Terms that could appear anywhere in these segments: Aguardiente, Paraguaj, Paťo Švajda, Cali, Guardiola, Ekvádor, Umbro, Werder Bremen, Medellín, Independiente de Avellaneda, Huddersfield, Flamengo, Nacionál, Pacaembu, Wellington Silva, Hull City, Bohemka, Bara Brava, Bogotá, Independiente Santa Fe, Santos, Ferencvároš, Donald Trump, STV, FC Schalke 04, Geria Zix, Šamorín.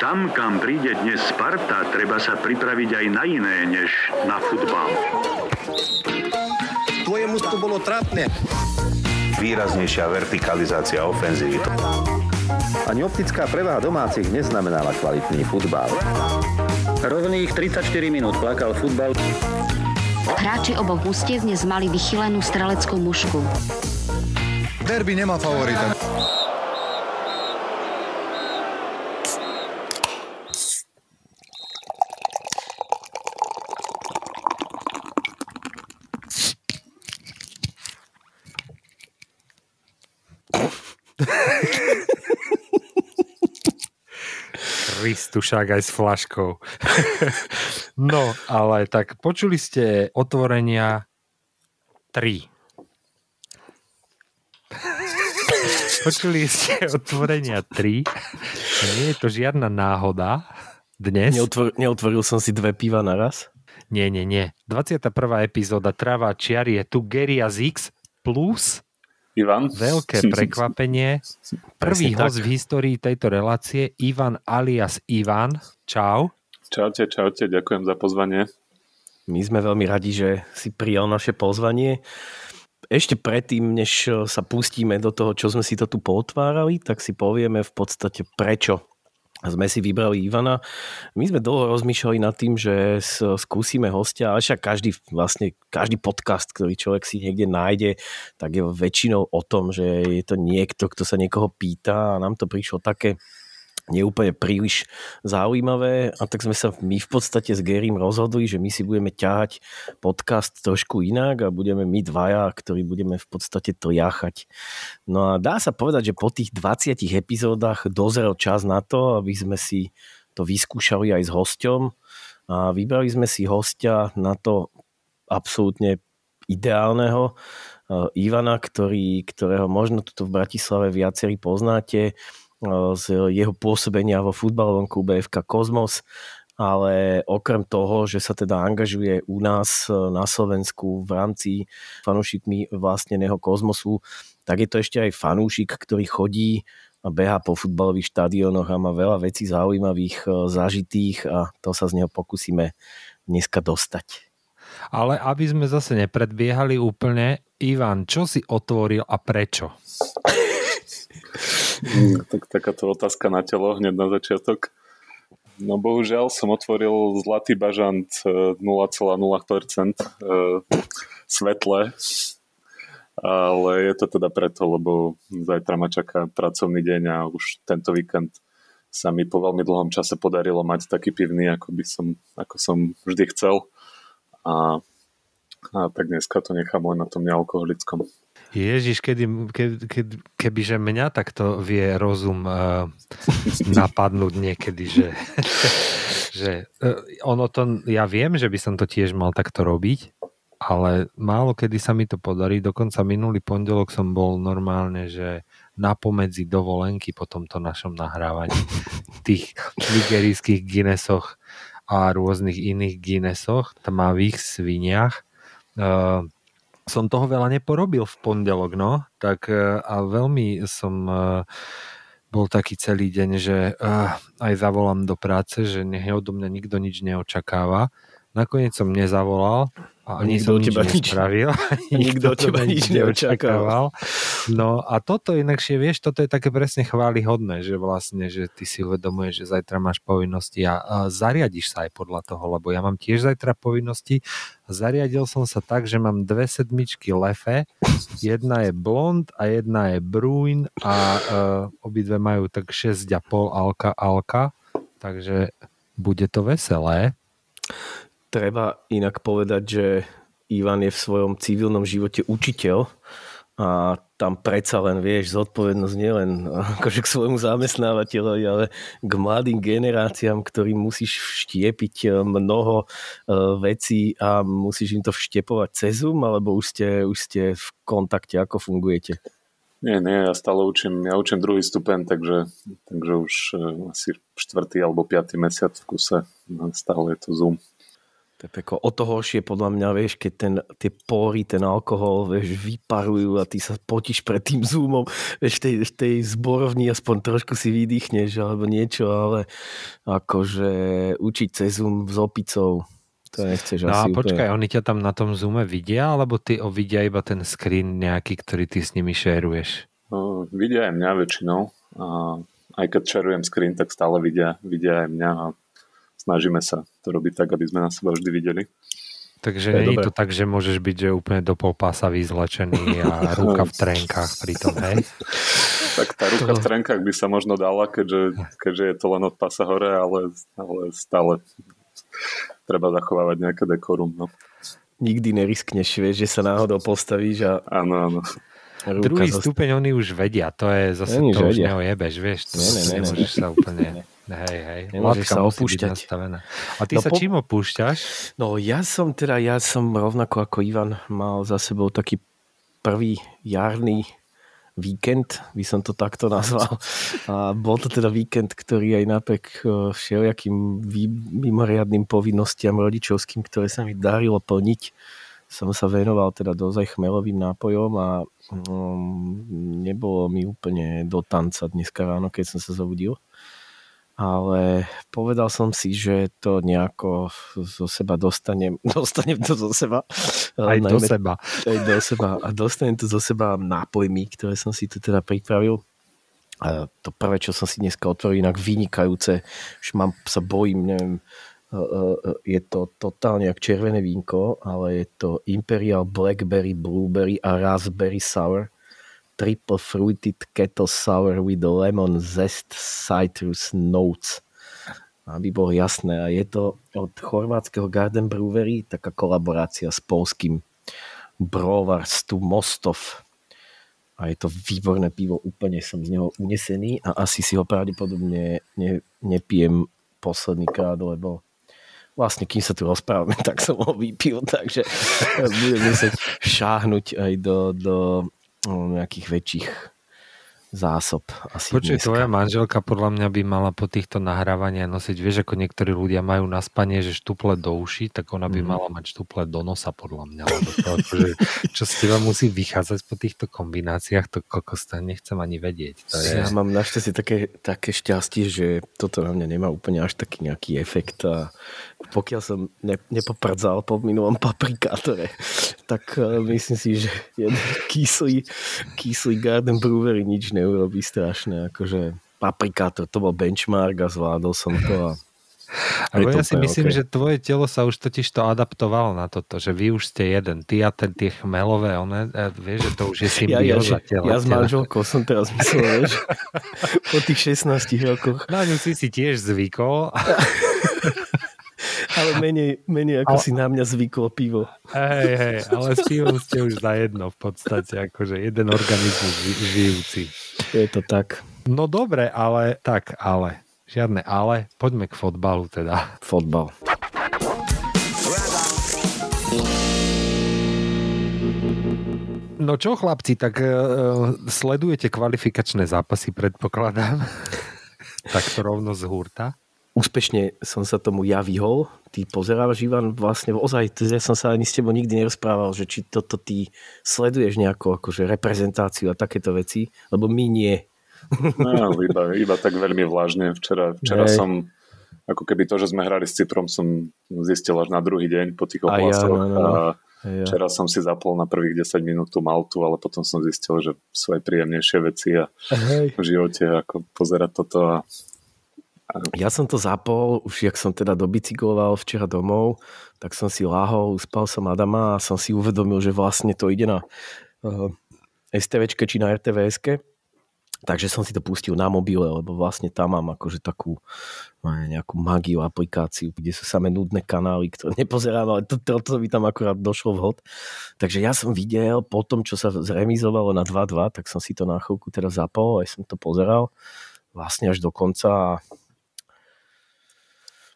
Tam, kam príde dnes Sparta, treba sa pripraviť aj na iné, než na futbal. Tvoje mužstvo bolo trápne. Výraznejšia vertikalizácia ofenzívy. Ani optická prevaha domácich neznamenala kvalitný futbal. Rovných 34 minút plakal futbal. Hráči oboch ústiev dnes mali vychylenú streleckú mušku. Derby nemá favorita. Kristušák aj s flaškou. No, ale tak počuli ste otvorenia 3. Počuli ste otvorenia 3. Nie je to žiadna náhoda dnes. Neotvoril som si 2 piva naraz? Nie. 21. epizóda Tráva čiary je tu Geria Zix plus Ivan. Veľké prekvapenie. Prvý host v histórii tejto relácie, Ivan alias Ivan. Čau. Čaute, ďakujem za pozvanie. My sme veľmi radi, že si prijal naše pozvanie. Ešte predtým, než sa pustíme do toho, čo sme si to tu pootvárali, tak si povieme v podstate prečo sme si vybrali Ivana. My sme dlho rozmýšľali nad tým, že skúsime hostia, ale však každý podcast, ktorý človek si niekde nájde, tak je väčšinou o tom, že je to niekto, kto sa niekoho pýta a nám to prišlo také neúplne príliš zaujímavé a tak sme sa my v podstate s Gerim rozhodli, že my si budeme ťahať podcast trošku inak a budeme my dvaja, ktorí budeme v podstate triachať. No a dá sa povedať, že po tých 20 epizódach dozrel čas na to, aby sme si to vyskúšali aj s hosťom a vybrali sme si hosťa na to absolútne ideálneho Ivana, ktorého možno tuto v Bratislave viacerí poznáte z jeho pôsobenia vo futbalovom klube FK Kozmos, ale okrem toho, že sa teda angažuje u nás na Slovensku v rámci fanúšikmi vlastneného Kozmosu, tak je to ešte aj fanúšik, ktorý chodí a behá po futbalových štadiónoch a má veľa vecí zaujímavých zažitých a to sa z neho pokúsime dneska dostať. Ale aby sme zase nepredbiehali úplne, Ivan, čo si otvoril a prečo? Takáto otázka na telo hneď na začiatok. No bohužiaľ som otvoril Zlatý bažant 0,0% svetle, ale je to teda preto, lebo zajtra ma čaká pracovný deň a už tento víkend sa mi po veľmi dlhom čase podarilo mať taký pivný, ako som vždy chcel a tak dneska to nechám len na tom nealkoholickom. Ježiš, kebyže mňa takto vie rozum napadnúť niekedy, že ono to, ja viem, že by som to tiež mal takto robiť, ale málo kedy sa mi to podarí. Dokonca minulý pondelok som bol normálne, že napomedzi dovolenky po tomto našom nahrávaní tých nigerijských Guinnessoch a rôznych iných Guinnessoch, tmavých sviniach, som toho veľa neporobil v pondelok, no, tak a veľmi som bol taký celý deň, že aj zavolám do práce, že nech odo mňa nikto nič neočakáva. Nakoniec som nezavolal a ani som nič nespravil. Nikto teba nič neočakával. No a toto inakšie, vieš, toto je také presne chválihodné, že vlastne, že ty si uvedomuješ, že zajtra máš povinnosti a zariadiš sa aj podľa toho, lebo ja mám tiež zajtra povinnosti. Zariadil som sa tak, že mám 2 sedmičky lefe, jedna je blond a jedna je brúň a obidve majú tak 6,5 alka, takže bude to veselé. Treba inak povedať, že Ivan je v svojom civilnom živote učiteľ a tam predsa len, vieš, zodpovednosť nielen akože k svojmu zamestnávateľovi, ale k mladým generáciám, ktorým musíš vštiepiť mnoho vecí a musíš im to vštepovať cez Zoom, alebo už ste v kontakte, ako fungujete? Nie, ja stále učím druhý stupeň, takže už asi 4. alebo 5. mesiac v kuse. Stále je to Zoom. To je peko. O to horšie podľa mňa, vieš, keď tie pory, ten alkohol, vieš, vyparujú a ty sa potíš pred tým zoomom, vieš, v tej zborovni aspoň trošku si vydýchneš alebo niečo, ale akože učiť cez zoom s opicou, to nechceš asi. No a počkaj, úplne. Oni ťa tam na tom zoome vidia, alebo ty vidia iba ten screen nejaký, ktorý ty s nimi šeruješ? Vidia aj mňa väčšinou. Aj keď šerujem screen, tak stále vidia aj mňa a snažíme sa to robiť tak, aby sme na seba vždy videli. Takže nie je to tak, že môžeš byť že úplne do polpása vyzlečený a ruka v trenkách pritom, hej? Tak tá ruka v trenkách by sa možno dala, keďže je to len od pása hore, ale stále treba zachovávať nejaké dekorum. No. Nikdy neriskneš, vieš, že sa náhodou postavíš a... Áno. Druhý stupeň oni už vedia, to je zase to už neojebeš, vieš, to nemôžeš sa úplne, hej, nemôžeš sa opúšťať. A ty sa čím opúšťaš? No ja som rovnako ako Ivan mal za sebou taký prvý jarný víkend, by som to takto nazval. A bol to teda víkend, ktorý aj napriek všelijakým mimoriadnym povinnostiam rodičovským, ktoré sa mi darilo plniť, som sa venoval teda dozaj chmelovým nápojom a nebolo mi úplne do tanca dneska ráno, keď som sa zobudil. Ale povedal som si, že to nejako zo seba dostanem to zo seba. Aj do seba. A dostanem to zo seba nápojmi, ktoré som si tu teda pripravil. A to prvé, čo som si dneska otvoril, inak vynikajúce, už sa bojím, neviem, je to totálne jak červené vínko, ale je to Imperial Blackberry Blueberry a Raspberry Sour Triple Fruited Kettle Sour with Lemon Zest Citrus Notes. Aby bolo jasné. A je to od chorvátskeho Garden Brewery, taká kolaborácia s polským Browarstvu Mostov. A je to výborné pivo, úplne som z neho unesený a asi si ho pravdepodobne nepijem posledný krát, lebo vlastne, kým sa tu rozprávame, tak som ho vypil, takže budem musieť šáhnuť aj do nejakých väčších zásob. Počuj, tvoja manželka podľa mňa by mala po týchto nahrávaniach nosiť, vieš, ako niektorí ľudia majú na spanie, že štuple do uši, tak ona by mala mať štuple do nosa, podľa mňa. Lebo to, akože, čo z teba musí vychádzať po týchto kombináciách, to kokosť, nechcem ani vedieť. To je... Ja mám našťastie také šťastie, že toto na mňa nemá úplne až taký nejaký efekt a pokiaľ som nepoprdzal po minulom paprikátore, tak myslím si, že kyslý Garden Brewery nič neurobí strašne. Akože paprikátor, to bol benchmark a zvládol som to. Ale ja si myslím, že tvoje telo sa už totiž to adaptovalo na toto, že vy už ste jeden, ty a tie chmelové, vieš, že to už je symbióza tela. Ja s manželkou som teraz myslel, že po tých 16 rokoch. Na ňu si tiež zvykol. Ale menej ako si na mňa zvyklo pivo. Hej, ale s pivom ste už zajedno v podstate, akože jeden organizmus žijúci. Je to tak. No dobre, ale. Žiadne ale. Poďme k fotbalu teda. Fotbal. No čo chlapci, tak sledujete kvalifikačné zápasy, predpokladám. Tak to rovno z hurta. Úspešne som sa tomu ja vyhol. Ty pozerávaš, Ivan, vlastne ozaj, ja som sa ani s tebou nikdy nerozprával, že či toto ty sleduješ nejakú akože reprezentáciu a takéto veci, lebo my nie. No, iba tak veľmi vlážne. Včera som, ako keby to, že sme hrali s Cyprom, som zistil až na druhý deň po tých ohlasoch. Ja. Včera som si zapol na prvých 10 minút tú Maltu, ale potom som zistil, že sú aj príjemnejšie veci a v živote ako pozerať toto a ja som to zapol, už jak som teda dobicykloval včera domov, tak som si láhol, uspal som Adama a som si uvedomil, že vlastne to ide na STVčke či na RTVSke. Takže som si to pustil na mobile, lebo vlastne tam mám akože takú nejakú magiu aplikáciu, kde sú samé nudné kanály, ktoré nepozerám, ale toto by tam akurát došlo vhod. Takže ja som videl po tom, čo sa zremizovalo na 2-2, tak som si to na chvíľku teda zapol, aj som to pozeral vlastne až do konca.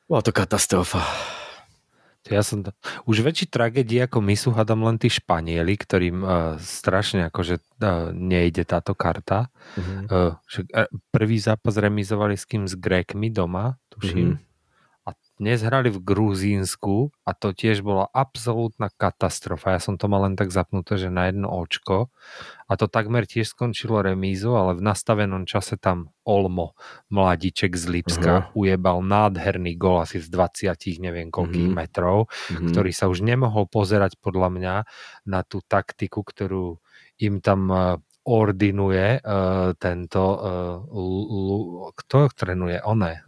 Bola to katastrofa. Už väčší tragédii ako my sú hádam len tí Španieli, ktorým strašne akože nejde táto karta. Mm-hmm. Prvý zápas remizovali s Grékmi doma, tuším. Mm-hmm. A Dnes hrali v Gruzínsku a to tiež bola absolútna katastrofa. Ja som to mal len tak zapnuté, že na jedno očko. A to takmer tiež skončilo remízu, ale v nastavenom čase tam Olmo, mladíček z Lipska, ujebal nádherný gól asi z 20 neviem koľkých metrov, ktorý sa už nemohol pozerať podľa mňa na tú taktiku, ktorú im tam ordinuje tento... Kto trenuje? Oné...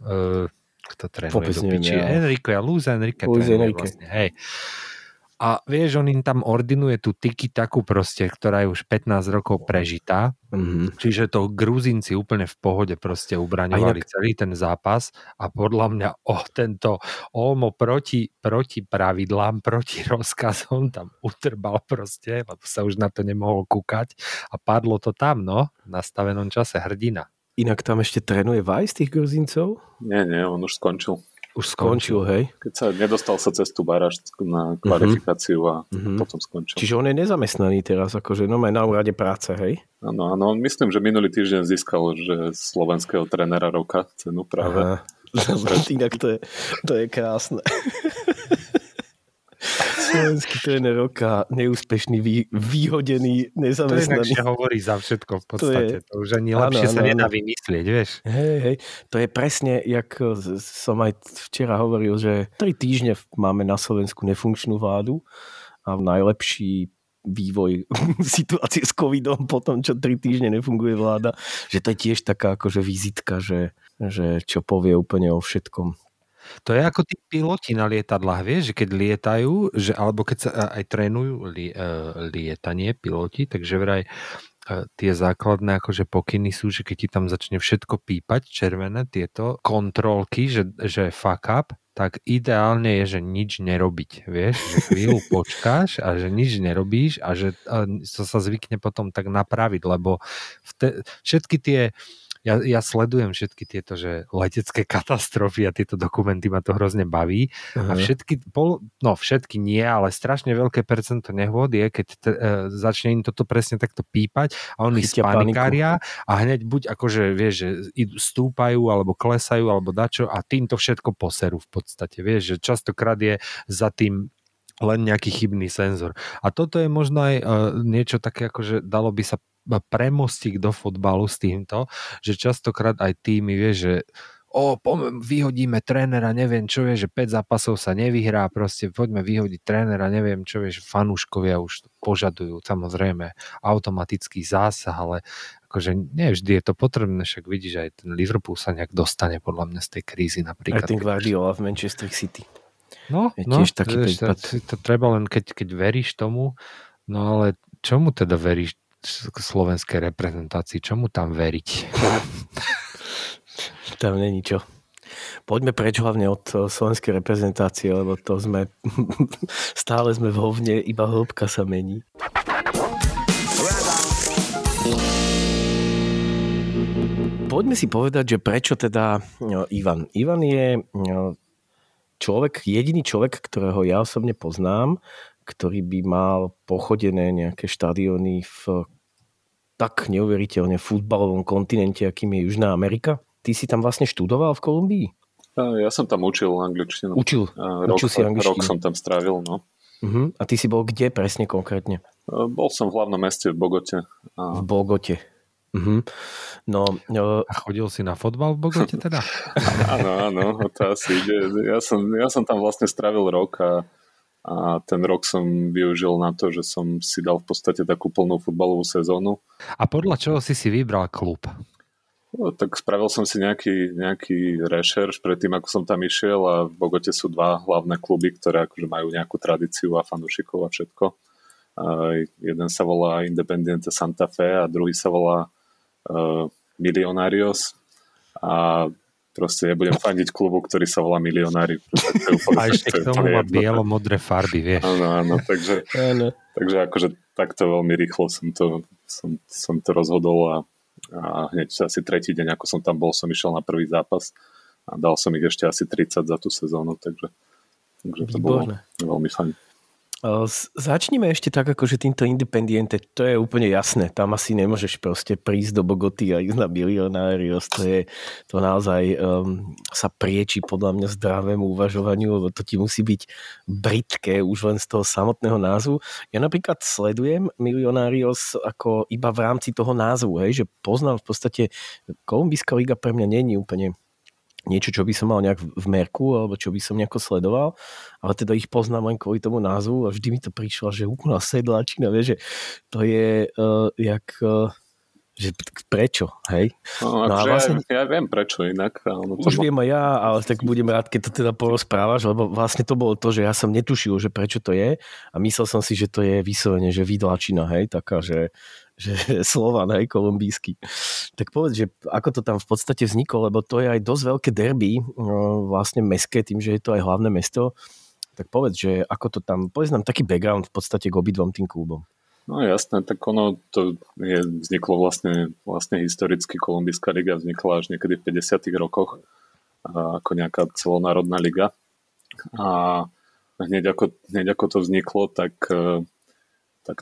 Kto trénuje do piči. Enrique a Luis Enrique trénuje vlastne, hej. A vieš, on im tam ordinuje tú tiki-taku proste, ktorá je už 15 rokov prežitá. Mm-hmm. Čiže to Gruzinci úplne v pohode proste ubraňovali celý ten zápas a podľa mňa tento Olmo proti pravidlám, proti rozkazom tam utrbal proste, lebo sa už na to nemohol kúkať a padlo to tam, no, v nastavenom čase hrdina. Inak tam ešte trénuje Vajs tých Gruzincov? Nie, on už skončil. Už skončil, hej? Keď sa nedostal sa cez tú baráž na kvalifikáciu a potom skončil. Čiže on je nezamestnaný teraz, akože na úrade práce, hej? Áno, myslím, že minulý týždeň získal že slovenského trénera roka cenu práve. Inak to je krásne. Slovenský tréner roka, neúspešný, výhodený, nezamestnaný. To inakšie hovorí za všetko v podstate. To už ani lepšie sa nedá vymyslieť, vieš. Hej. To je presne, jak som aj včera hovoril, že 3 týždne máme na Slovensku nefunkčnú vládu a najlepší vývoj situácie s covidom po tom, čo 3 týždne nefunguje vláda. Že to je tiež taká akože vizitka, že čo povie úplne o všetkom. To je ako tí piloti na lietadlách, vieš, že keď lietajú, alebo keď sa aj trénujú lietanie piloti, takže vraj tie základné akože pokyny sú, že keď ti tam začne všetko pípať, červené tieto kontrolky, že fuck up, tak ideálne je, že nič nerobiť, vieš, že chvíľu počkáš a že nič nerobíš a že to sa zvykne potom tak napraviť, lebo všetky tie Ja sledujem všetky tieto, že letecké katastrofy a tieto dokumenty ma to hrozne baví. Uh-huh. A všetky nie, ale strašne veľké percento nehôd je, keď začne im toto presne takto pípať a oni spanikária a hneď buď akože, vieš, že stúpajú alebo klesajú alebo dačo a týmto všetko poserú v podstate. Vieš, že častokrát je za tým len nejaký chybný senzor. A toto je možno aj niečo také, akože dalo by sa premostík do futbalu s týmto, že častokrát aj týmy vie, že vyhodíme trénera, neviem čo vie, že 5 zápasov sa nevyhrá, proste poďme vyhodiť trénera, neviem čo vie, že fanúškovia už požadujú samozrejme automatický zásah, ale akože nie vždy je to potrebné, však vidíš, aj ten Liverpool sa nejak dostane podľa mňa z tej krízy napríklad. A ten Guardiola v Manchester City. To treba len, keď veríš tomu, no ale čomu teda veríš slovenskej reprezentácii? Čomu tam veriť? Tam není čo. Poďme preč hlavne od slovenskej reprezentácie, lebo to sme stále sme v hovne, iba hĺbka sa mení. Poďme si povedať, že prečo teda Ivan. Ivan je jediný človek, ktorého ja osobne poznám, ktorý by mal pochodené nejaké štadióny v tak neuveriteľne futbalovom kontinente, akým je Južná Amerika. Ty si tam vlastne študoval v Kolumbii? Ja som tam učil angličtinu. Učil si angličtinu. Rok som tam strávil, no. Uh-huh. A ty si bol kde presne konkrétne? Bol som v hlavnom meste v Bogote. V Bogote. Uh-huh. A chodil si na fotbal v Bogote teda? Áno, to asi ide. Ja som tam vlastne strávil rok a ten rok som využil na to, že som si dal v podstate takú plnú futbalovú sezónu. A podľa čoho si vybral klub? Tak spravil som si nejaký rešerš predtým, ako som tam išiel a v Bogote sú 2 hlavné kluby, ktoré akože majú nejakú tradíciu a fanúšikov a všetko. Jeden sa volá Independiente Santa Fe a druhý sa volá Millonarios a proste nebudem fandiť klubu, ktorý sa volá Millionári. A ešte k tomu má bielo-modré farby, vieš. Áno, takže akože takto veľmi rýchlo som to rozhodol a hneď asi 3. deň, ako som tam bol, som išiel na prvý zápas a dal som ich ešte asi 30 za tú sezónu, takže to bolo veľmi fajn. A Začnime ešte tak, akože týmto Independiente, to je úplne jasné. Tam asi nemôžeš proste prísť do Bogoty a ísť na Millonarios. To naozaj sa prieči podľa mňa zdravému uvažovaniu, lebo to ti musí byť britké už len z toho samotného názvu. Ja napríklad sledujem Millonarios ako iba v rámci toho názvu, hej, že poznám v podstate Kolumbijská liga pre mňa nie je úplne niečo, čo by som mal nejak v merku alebo čo by som nejako sledoval, ale teda ich poznám len kvôli tomu názvu a vždy mi to prišlo, že úplná sedláčina, vieš, že to je že prečo, hej? No, a vlastne, ja viem prečo inak. No to už viem aj ja, ale tak budem rád, keď to teda porozprávaš, lebo vlastne to bolo to, že ja som netušil, že prečo to je a myslel som si, že to je vyslovene, že vidlačina, hej, taká, že Slovan, hej, kolumbijský. Tak povedz, že ako to tam v podstate vzniklo, lebo to je aj dosť veľké derby, vlastne mestské, tým, že je to aj hlavné mesto. Tak povedz, že ako to tam, povedz nám taký background v podstate k obidvom tým klubom. No jasné, tak ono to je, vzniklo vlastne historicky, Kolumbijská liga vznikla až niekedy v 50. rokoch ako nejaká celonárodná liga a hneď ako to vzniklo, tak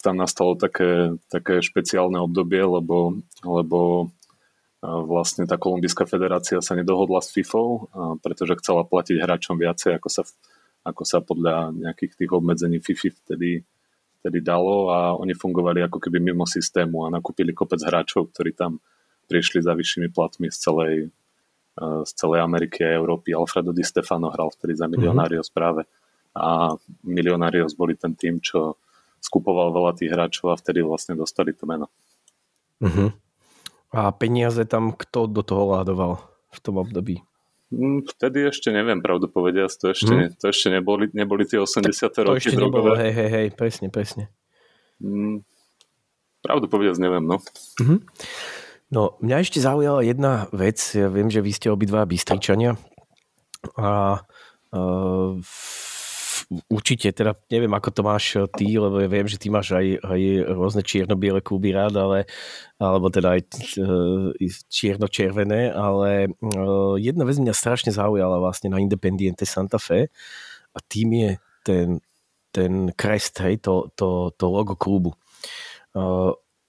tam nastalo také špeciálne obdobie, lebo vlastne tá Kolumbijská federácia sa nedohodla s FIFou, pretože chcela platiť hráčom viacej, ako sa podľa nejakých tých obmedzení FIFA vtedy dalo, a oni fungovali ako keby mimo systému a nakúpili kopec hráčov, ktorí tam prišli za vyššími platmi z celej Ameriky a Európy. Alfredo Di Stefano hral vtedy za Millonarios práve a Millonarios boli ten tým, čo skupoval veľa tých hráčov a vtedy vlastne dostali to meno. Uh-huh. A peniaze tam kto do toho ládoval v tom období? Vtedy ešte neviem, pravdu povediac, to ešte neboli tie 80. roky drogové. To ešte nebolo, hej, presne. Pravdu povediac neviem, no. Mm-hmm. No, mňa ešte zaujala jedna vec, ja viem, že vy ste obidva Bystričania a určite, teda neviem, ako to máš ty, lebo ja viem, že ty máš aj rôzne čierno-biele kluby rád, alebo teda aj čierno-červené, ale jedna vec mňa strašne zaujala vlastne na Independiente Santa Fe a tým je ten crest, hej, to logo klubu.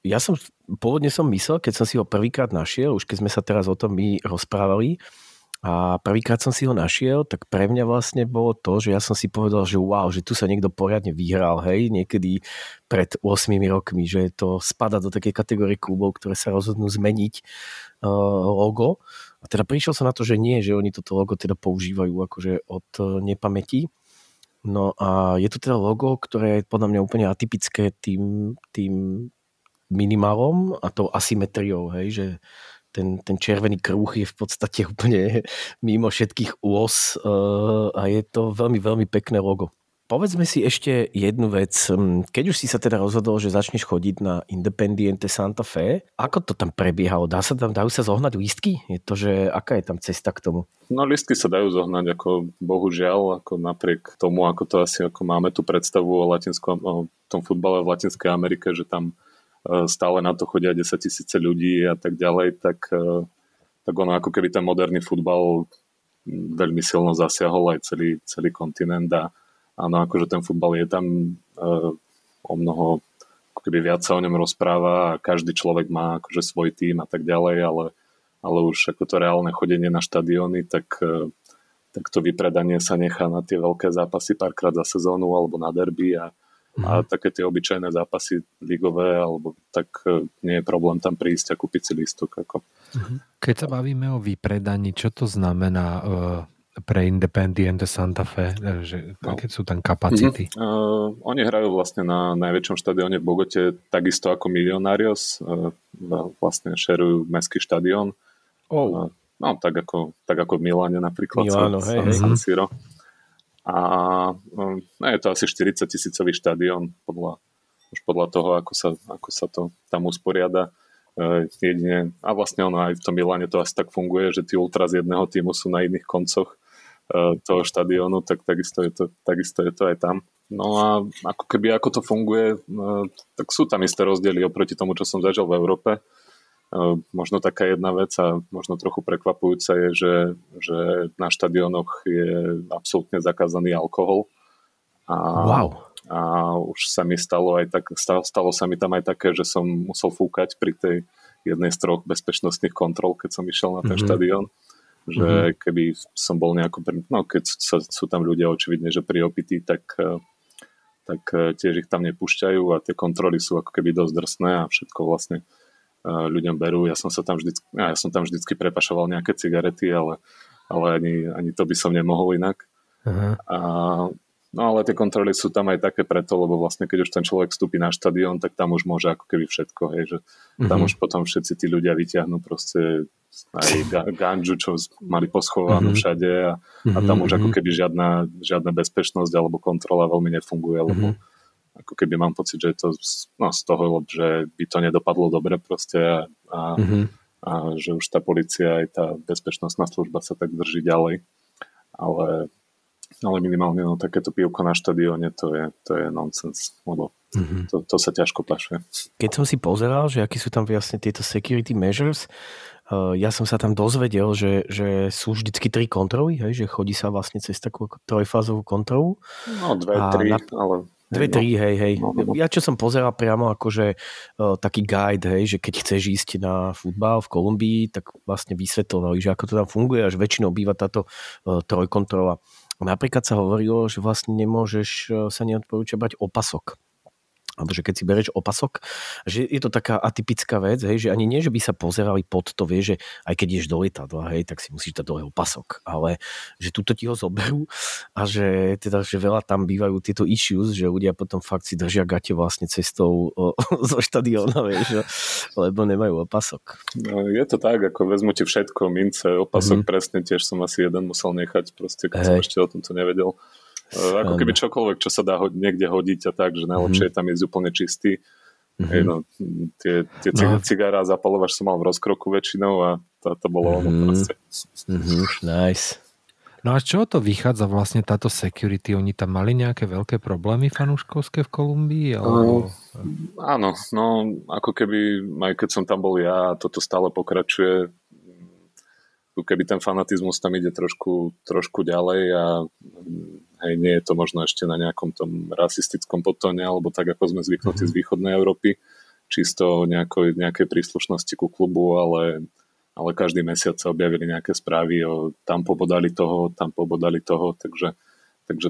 Ja som, pôvodne som myslel, keď som si ho prvýkrát našiel, už keď sme sa teraz o tom my rozprávali, a prvýkrát som si ho našiel, tak pre mňa vlastne bolo to, že ja som si povedal, že wow, že tu sa niekto poriadne vyhral, hej, niekedy pred 8 rokmi, že to spada do takej kategórie klubov, ktoré sa rozhodnú zmeniť logo. A teda prišiel som na to, že nie, že oni toto logo teda používajú akože od nepamäti. No a je to teda logo, ktoré je podľa mňa úplne atypické tým minimálom a tou asymetriou, hej, že ten červený kruh je v podstate úplne mimo všetkých úos a je to veľmi, veľmi pekné logo. Povedzme si ešte jednu vec. Keď už si sa teda rozhodol, že začneš chodiť na Independiente Santa Fe, ako to tam prebiehalo? Dajú sa zohnať lístky? Je to, že aká je tam cesta k tomu? No lístky sa dajú zohnať, ako bohužiaľ, ako napriek tomu, ako to asi ako máme tú predstavu o tom futbale v Latinskej Amerike, že tam stále na to chodia 10 000 ľudí a tak ďalej, tak ono ako keby ten moderný futbal veľmi silno zasiahol aj celý kontinent a áno, akože ten futbal je tam o mnoho, ako keby viac sa o ňom rozpráva a každý človek má akože svoj tím a tak ďalej, ale už ako to reálne chodenie na štadióny, tak to vypredanie sa nechá na tie veľké zápasy párkrát za sezónu alebo na derby a také tie obyčajné zápasy ligové, alebo tak nie je problém tam prísť a kúpiť si lístok. Ako. Keď sa bavíme o vypredaní, čo to znamená pre Independiente Santa Fe? Že, aké sú tam kapacity? Oni hrajú vlastne na najväčšom štadióne v Bogote, takisto ako Millonarios. Vlastne šerujú mestský štadión. No, tak ako v Miláne napríklad. Milano, San Siro. A je to asi 40-tisícový štadión podľa toho, ako sa to tam usporiada. Jedine, a vlastne ono aj v tom Miláne to asi tak funguje, že tí ultras jedného týmu sú na iných koncoch toho štadiónu, tak takisto je to aj tam. No a ako to funguje, tak sú tam isté rozdiely oproti tomu, čo som zažil v Európe. Možno taká jedna vec a možno trochu prekvapujúca je, že na štadiónoch je absolútne zakázaný alkohol. A, wow. a už sa mi stalo sa mi tam aj také, že som musel fúkať pri tej jednej z troch bezpečnostných kontrol, keď som išiel na ten štadión, že keby som bol nejako, no keď sú tam ľudia očividne, že pri opití, tak tiež ich tam nepúšťajú a tie kontroly sú ako keby dosť drsné a všetko vlastne ľuďom berú. Ja som tam vždycky prepašoval nejaké cigarety, ale ani to by som nemohol inak. No ale tie kontroly sú tam aj také preto, lebo vlastne keď už ten človek vstúpi na štadión, tak tam už môže ako keby všetko, hej, že tam už potom všetci tí ľudia vyťahnú proste aj ganžu, čo mali poschovanú všade a tam už ako keby žiadna bezpečnosť alebo kontrola veľmi nefunguje, lebo ako keby mám pocit, že je to z toho, že by to nedopadlo dobre proste a že už tá polícia aj tá bezpečnostná služba sa tak drží ďalej, ale minimálne no, takéto pivko na štadióne, to je nonsense, lebo to sa ťažko pašuje. Keď som si pozeral, že akí sú tam vlastne tieto security measures, ja som sa tam dozvedel, že sú vždycky 3 kontroly, hej, že chodí sa vlastne cez takú trojfázovú kontrolu. No 2, 3, ale... 2, 3, hej. No. Ja čo som pozeral priamo akože taký guide, hej, že keď chceš ísť na futbal v Kolumbii, tak vlastne vysvetlovali, že ako to tam funguje, až väčšinou býva táto trojkontrola. Napríklad sa hovorilo, že vlastne nemôžeš sa neodporúča brať opasok. Alebo že keď si bereš opasok, že je to taká atypická vec, hej, že ani nie, že by sa pozerali pod to, vie, že aj keď ješ do lietadla, hej, tak si musíš dať dole opasok, ale že túto ti ho zoberú a že teda, že veľa tam bývajú tieto issues, že ľudia potom fakt si držia gate vlastne cestou zo štadióna, vieš, lebo nemajú opasok. No, je to tak, ako vezmu ti všetko, mince, opasok, presne tiež som asi jeden musel nechať, proste keď som ešte o tomto nevedel. Ako keby čokoľvek, čo sa dá niekde hodiť a tak, že najlepšie je tam ísť úplne čistý. No, tie cigára zapalovač som mal v rozkroku väčšinou a to bolo ono proste. Nice. No a z čoho to vychádza vlastne táto security? Oni tam mali nejaké veľké problémy fanúškovské v Kolumbii? Alebo... Áno, no ako keby aj keď som tam bol ja, toto stále pokračuje. Keby ten fanatizmus tam ide trošku ďalej a hej, nie je to možno ešte na nejakom tom rasistickom podtóne, alebo tak, ako sme zvyknutí z východnej Európy, čisto nejakej príslušnosti ku klubu, ale každý mesiac sa objavili nejaké správy o tam pobodali toho, takže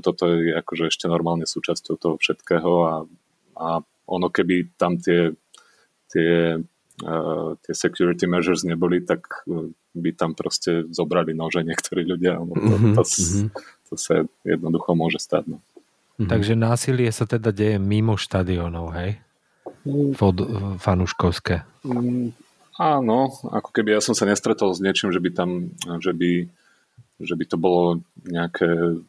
toto je akože ešte normálne súčasťou toho všetkého a ono keby tam tie security measures neboli, tak by tam proste zobrali nože niektorí ľudia. To sa jednoducho môže stať. No. Takže násilie sa teda deje mimo štadiónov, hej? Fanúškovské. Áno, ako keby ja som sa nestretol s niečím, že by tam, že by to bolo nejaké,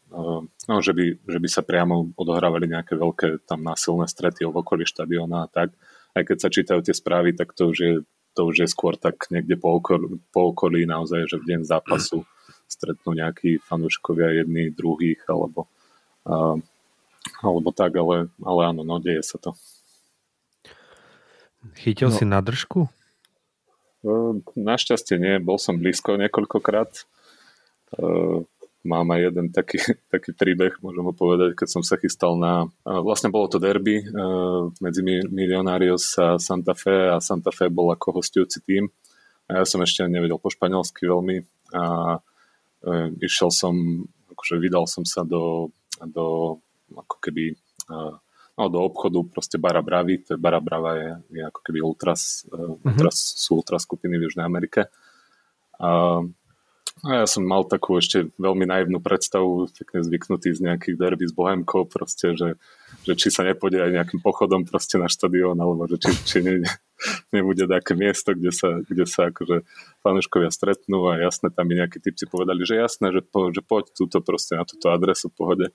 no, že by sa priamo odohrávali nejaké veľké tam násilné strety v okolí štadióna a tak. Aj keď sa čítajú tie správy, tak to už je skôr tak niekde po okolí naozaj, že v deň zápasu stretnú nejakí fanúškovia jedných, druhých, alebo tak, ale áno, no deje sa to. Chytil si na držku? Našťastie nie, bol som blízko niekoľkokrát. Mám aj jeden taký príbeh, môžem ho povedať, keď som sa chystal na... Vlastne bolo to derby medzi Millonarios a Santa Fe bol ako hostujúci tím. A ja som ešte nevedel po španielsky veľmi a išiel som, akože vydal som sa do ako keby do obchodu proste Bara Bravi. Bara Brava je ako keby ultras skupiny v Južnej Amerike. A ja som mal takú ešte veľmi naivnú predstavu, pekne zvyknutý z nejakých derby s Bohemkou, proste, že či sa nepôjde aj nejakým pochodom proste na štadión, alebo že či nebude také miesto, kde sa akože fanúškovia stretnú a jasné, tam mi nejakí typci povedali, že jasné, že poď túto proste na túto adresu v pohode.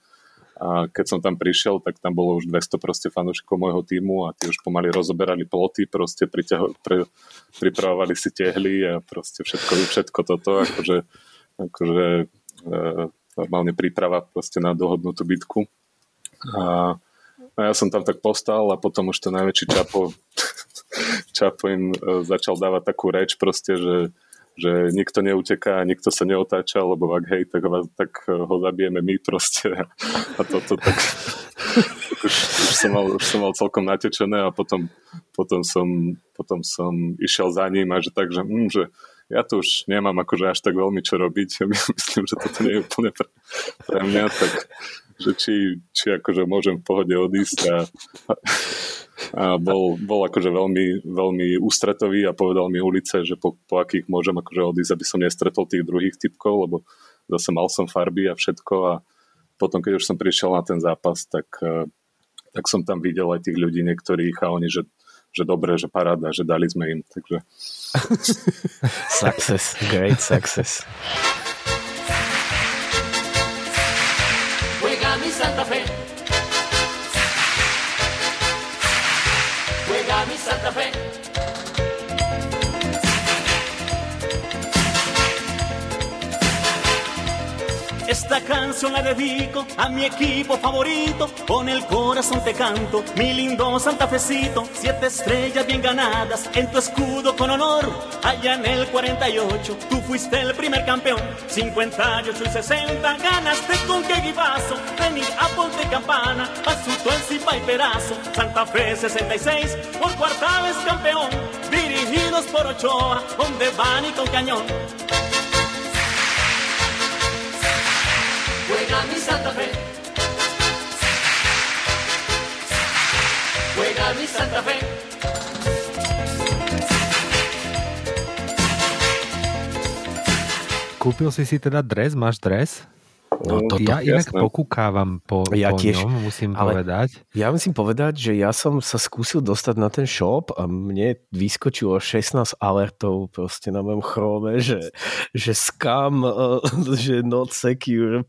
A keď som tam prišiel, tak tam bolo už 200 proste fanúšikov môjho tímu a tí už pomaly rozoberali ploty, proste pripravovali si tehly a proste všetko toto, akože normálne príprava proste na dohodnutú bitku. A ja som tam tak postal a potom už ten najväčší čapo im začal dávať takú reč proste, že nikto neuteká, nikto sa neotáča, lebo ak hej, tak ho zabijeme my proste a toto tak už som mal celkom natečené a potom som išiel za ním a že tak, že ja to už nemám akože až tak veľmi čo robiť. Myslím, že toto nie je úplne pre mňa, tak že či akože môžem v pohode odísť a bol akože veľmi, veľmi ústretový a povedal mi ulice, že po akých môžem akože odísť, aby som nestretol tých druhých typkov, lebo zase mal som farby a všetko a potom, keď už som prišiel na ten zápas, tak som tam videl aj tých ľudí niektorých a oni, že dobre, že paráda, že dali sme im, takže... Success, great success. Esta canción la dedico a mi equipo favorito, con el corazón te canto, mi lindo santafecito, 7 estrellas bien ganadas, en tu escudo con honor, allá en el 48, tú fuiste el primer campeón, 58 y 60, ganaste con Keguibazo, vení a Ponte Campana, Pasuto, Encipa y Perazo, Santa Fe 66, por cuarta vez campeón, dirigidos por Ochoa, donde van y con cañón. Juega mi Santa Fe, juega mi Santa Fe. Kúpil si teda dres, máš dres? No, ja inak pokúkávam po tiež, ňom, musím povedať. Ja musím povedať, že ja som sa skúsil dostať na ten shop a mne vyskočilo 16 alertov proste na mojom chrome, že scam, že not secure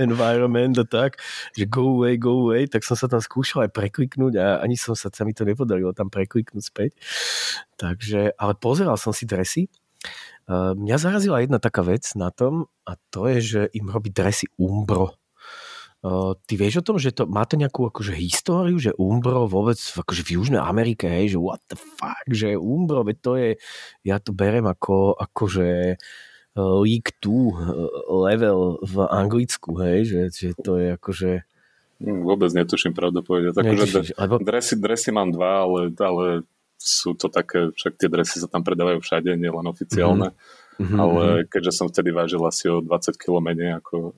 environment a tak, že go away, tak som sa tam skúšal aj prekliknúť a ani sa mi to nepodarilo tam prekliknúť späť. Takže, ale pozeral som si dresy. Mňa zarazila jedna taká vec na tom a to je, že im robí dresy Umbro. Ty vieš o tom, že to, má to nejakú akože históriu, že Umbro vôbec akože v Južnej Amerike, hej, že what the fuck, že Umbro, veď to je, ja to berem ako akože League 2 level v Anglicku, hej, že to je akože... Vôbec netuším, pravda povedať. Akože dresy mám dva, ale sú to také, však tie dresy sa tam predávajú všade, nie len oficiálne, ale keďže som vtedy vážil asi o 20 kg menej ako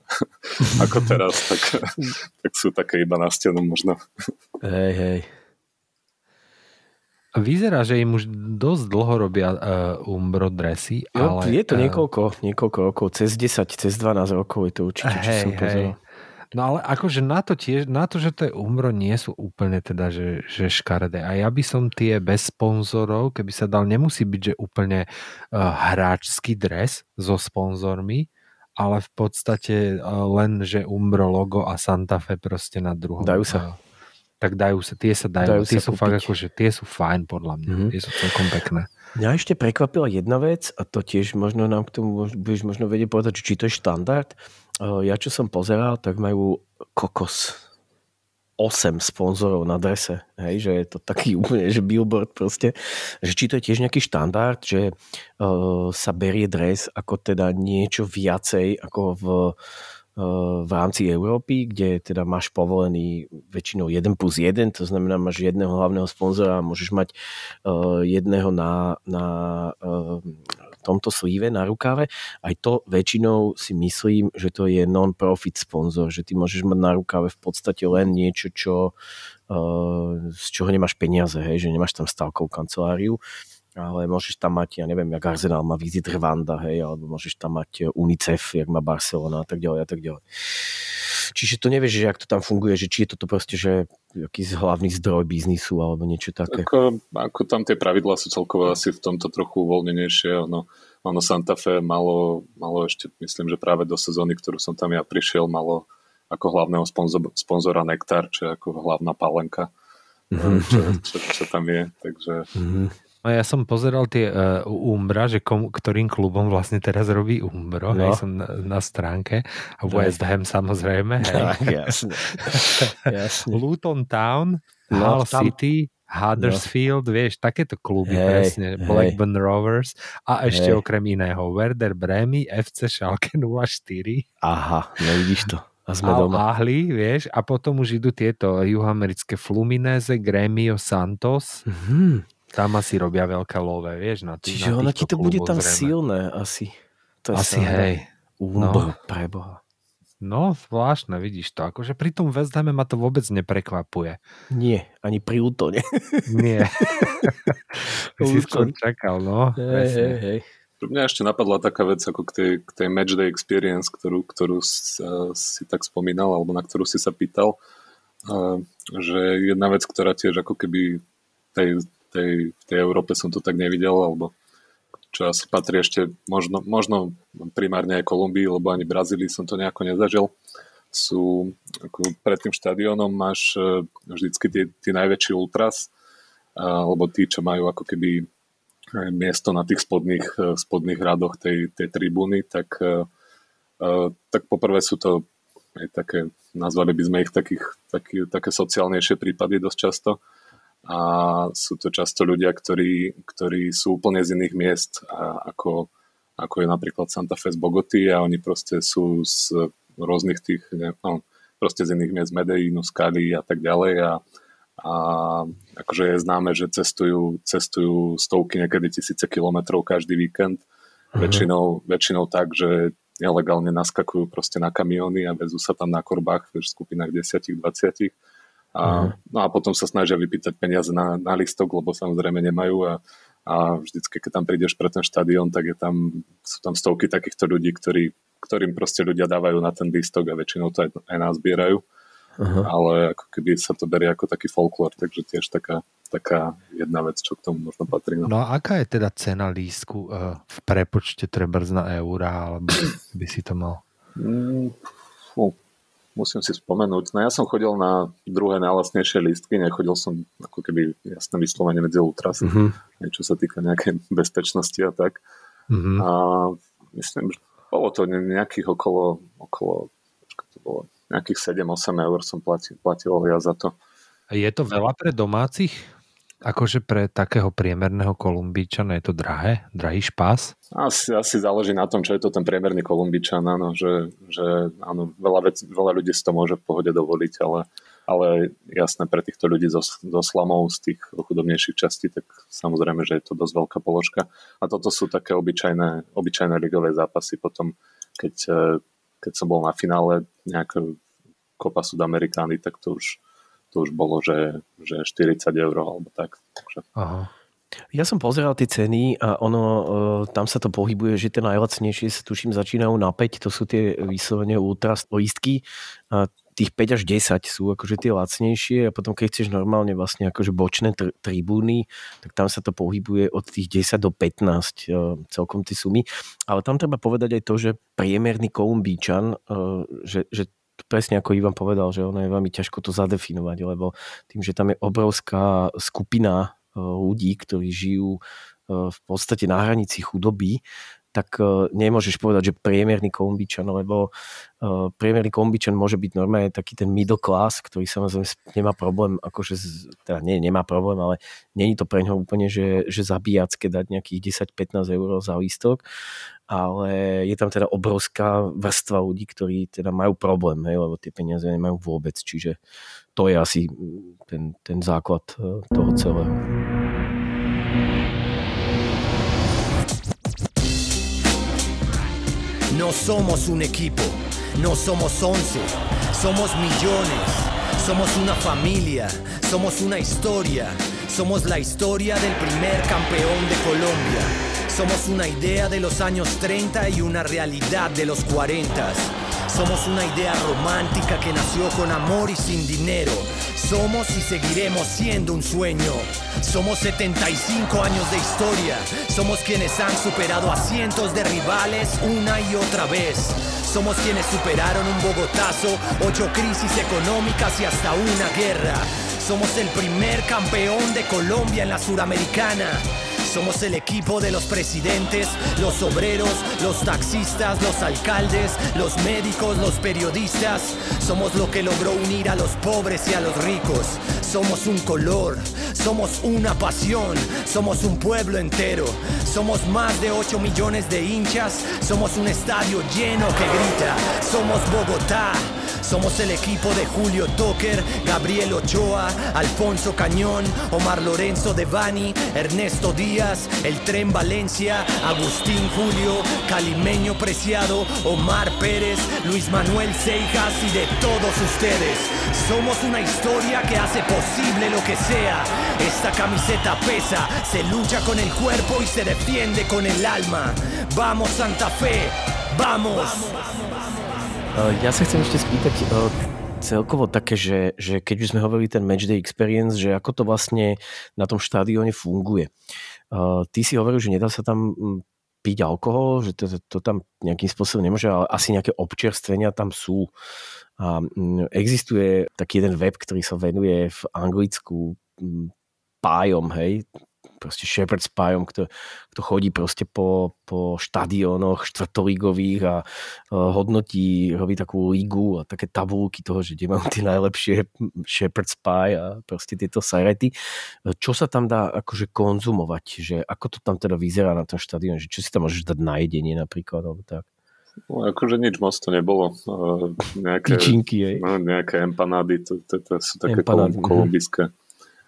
teraz, tak sú také iba na stenu možno. Hej. Vyzerá, že im už dosť dlho robia Umbro dresy, ale... Je to niekoľko rokov, cez 10, cez 12 rokov je to určite, čo som pozeral. No ale akože na to, že to je Umbro, nie sú úplne teda, že škaredé. A ja by som tie bez sponzorov, keby sa dal, nemusí byť, že úplne hráčsky dres so sponzormi, ale v podstate len, že Umbro logo a Santa Fe proste na druhom. Dajú sa. Tak dajú sa, tie sa dajú tie sa sú fakt akože, tie sú fajn podľa mňa, tie sú celkom pekné. Mňa ešte prekvapila jedna vec a to tiež možno nám k tomu budeš možno vedieť povedať, či to je štandard. Ja čo som pozeral, tak majú kokos 8 sponzorov na drese, hej, že je to taký úplne, že billboard proste, že či to je tiež nejaký štandard, že sa berie dres ako teda niečo viacej ako v rámci Európy, kde teda máš povolený väčšinou 1+1, to znamená, máš jedného hlavného sponzora a môžeš mať jedného na tomto slíve, na rukáve. Aj to väčšinou si myslím, že to je non-profit sponzor, že ty môžeš mať na rukáve v podstate len niečo, čo, z čoho nemáš peniaze, hej, že nemáš tam stálkovú kanceláriu. Ale môžeš tam mať, ja neviem, jak Arsenal má Visit Rwanda, hej, alebo môžeš tam mať UNICEF, jak má Barcelona a tak ďalej. Čiže to nevieš, že jak to tam funguje, že či je toto proste, že aký hlavný zdroj biznisu alebo niečo také. Ako tam tie pravidlá sú celkovo asi v tomto trochu uvoľnenejšie. Ono Santa Fe malo ešte, myslím, že práve do sezóny, ktorú som tam ja prišiel, malo ako hlavného sponzora Nektar, čo je ako hlavná pálenka, čo tam je, takže... Ja som pozeral tie Umbra, že ktorým klubom vlastne teraz robí Umbro. No. Hej, som na stránke. A West Ham samozrejme. Tak, jasne. Luton Town, Hull City, Huddersfield, vieš, takéto kluby presne. Blackburn Rovers a ešte okrem iného Werder Bremen, FC Schalke 04. Aha, nevidíš to. A sme doma. Ahli, vieš, a potom už idú tieto juhoamerické Fluminense, Grêmio, Santos. Mm-hmm. Tam asi robia veľké love, vieš, na tých. Čiže ono ti to bude tam zrejme silné asi. To asi sa, hej. Umbro, no. Preboha. No, zvláštne, vidíš to. Akože pri tom West Hamme ma to vôbec neprekvapuje. Nie, ani pri Lutone. Nie. si skôr čakal, no. Hej. Mňa ešte napadla taká vec, ako k tej matchday experience, ktorú si tak spomínal, alebo na ktorú si sa pýtal, že jedna vec, ktorá tiež ako keby v tej Európe som to tak nevidel, alebo čo asi patrí ešte možno primárne aj Kolumbii, lebo ani Brazílii som to nejako nezažil, sú ako pred tým štadiónom máš vždycky tí najväčší ultras, alebo tí, čo majú ako keby miesto na tých spodných radoch tej tribúny, tak poprvé sú to aj také, nazvali by sme ich také sociálnejšie prípady dosť často, a sú to často ľudia, ktorí sú úplne z iných miest, ako je napríklad Santa Fe z Bogoty, a oni proste sú z rôznych tých, proste z iných miest, Medellínu, z Cali a tak ďalej, a akože je známe, že cestujú stovky, niekedy tisíce kilometrov každý víkend, väčšinou tak, že nelegálne naskakujú proste na kamióny a vezú sa tam na korbách v skupinách 10-20. A, no a potom sa snažia vypýtať peniaze na listok, lebo samozrejme nemajú, a vždycky, keď tam prídeš pre ten štadión, tak sú tam stovky takýchto ľudí, ktorým proste ľudia dávajú na ten listok, a väčšinou to aj nazbierajú. Ale ako keby sa to berie ako taký folklór, takže tiež taká jedna vec, čo k tomu možno patrí. No a aká je teda cena lístku v prepočte trebárs na eurá, alebo by si to mal? Musím si spomenúť. No ja som chodil na druhé najlasnejšie lístky, nechodil som ako keby jasné vyslovene medzi ultras, čo sa týka nejakej bezpečnosti a tak. Mm-hmm. A myslím, že bolo to nejakých okolo to bolo, nejakých 7-8 eur som platil ja za to. Je to veľa pre domácich? Akože pre takého priemerného Kolumbíčana je to drahé? Drahý špás? Asi záleží na tom, čo je to ten priemerný Kolumbíčan, áno, že áno, veľa ľudí si to môže v pohode dovoliť, ale jasné, pre týchto ľudí zo slamov, z tých chudobnejších častí, tak samozrejme, že je to dosť veľká položka. A toto sú také obyčajné ligové zápasy. Potom, keď som bol na finále nejakého Copa Sudamericana, tak to už bolo, že 40 eur alebo tak. Takže. Aha. Ja som pozeral tie ceny a ono, tam sa to pohybuje, že tie najlacnejšie sa tuším začínajú na 5, to sú tie vyslovene ultras lístky, a tých 5 až 10 sú akože tie lacnejšie, a potom keď chceš normálne vlastne akože bočné tribúny, tak tam sa to pohybuje od tých 10 do 15 celkom tie sumy. Ale tam treba povedať aj to, že priemerný Kolumbíčan, že presne ako Ivan povedal, že ono je veľmi ťažko to zadefinovať, lebo tým, že tam je obrovská skupina ľudí, ktorí žijú v podstate na hranici chudoby, tak nemôžeš povedať, že priemerný Kolumbíčan, lebo priemerný Kolumbíčan môže byť normálne taký ten middle class, ktorý samozrejme nemá problém, akože, teda nie, nemá problém, ale není to pre ňoho úplne, že zabíjacké dať nejakých 10-15 eur za lístok, ale je tam teda obrovská vrstva ľudí, ktorí teda majú problém, lebo tie peniaze nemajú vôbec, čiže to je asi ten základ toho celého. No somos un equipo, no somos 11, somos millones, somos una familia, somos una historia, somos la historia del primer campeón de Colombia. Somos una idea de los años 30 y una realidad de los 40. Somos una idea romántica que nació con amor y sin dinero. Somos y seguiremos siendo un sueño. Somos 75 años de historia. Somos quienes han superado a cientos de rivales una y otra vez. Somos quienes superaron un Bogotazo, 8 crisis económicas y hasta una guerra. Somos el primer campeón de Colombia en la Suramericana. Somos el equipo de los presidentes, los obreros, los taxistas, los alcaldes, los médicos, los periodistas. Somos lo que logró unir a los pobres y a los ricos. Somos un color, somos una pasión, somos un pueblo entero, somos más de 8 millones de hinchas, somos un estadio lleno que grita, somos Bogotá, somos el equipo de Julio Toker, Gabriel Ochoa, Alfonso Cañón, Omar Lorenzo Devani, Ernesto Díaz, el Tren Valencia, Agustín Julio, Calimeño Preciado, Omar Pérez, Luis Manuel Seijas y de todos ustedes. Somos una historia que hace posible lo que sea. Esta camiseta pesa, se lucha con el cuerpo y se defiende con el alma. Vamos Santa Fe, vamos! Ja sa chcem ešte spýtať celkovo také, že keď už sme hovorili ten matchday experience, že ako to vlastne na tom štadióne funguje. Ty si hovoril, že nedá sa tam piť alkohol, že to tam nejakým spôsobom nemôže, ale asi nejaké občerstvenia tam sú. A existuje taký jeden web, ktorý sa venuje v Anglicku pájom, hej, proste Shepherd's Pie-om, kto chodí proste po štadiónoch štvrtolígových a hodnotí, robí takú ligu a také tabulky toho, že kde majú tie najlepšie Shepherd's Pie a proste tieto sarety. Čo sa tam dá akože konzumovať? Že ako to tam teda vyzerá na tom štadióne? Čo si tam môžeš dať na jedenie napríklad? Alebo tak? No, akože nič moc to nebolo. Nejaké pičinky, nejaké empanády, to sú také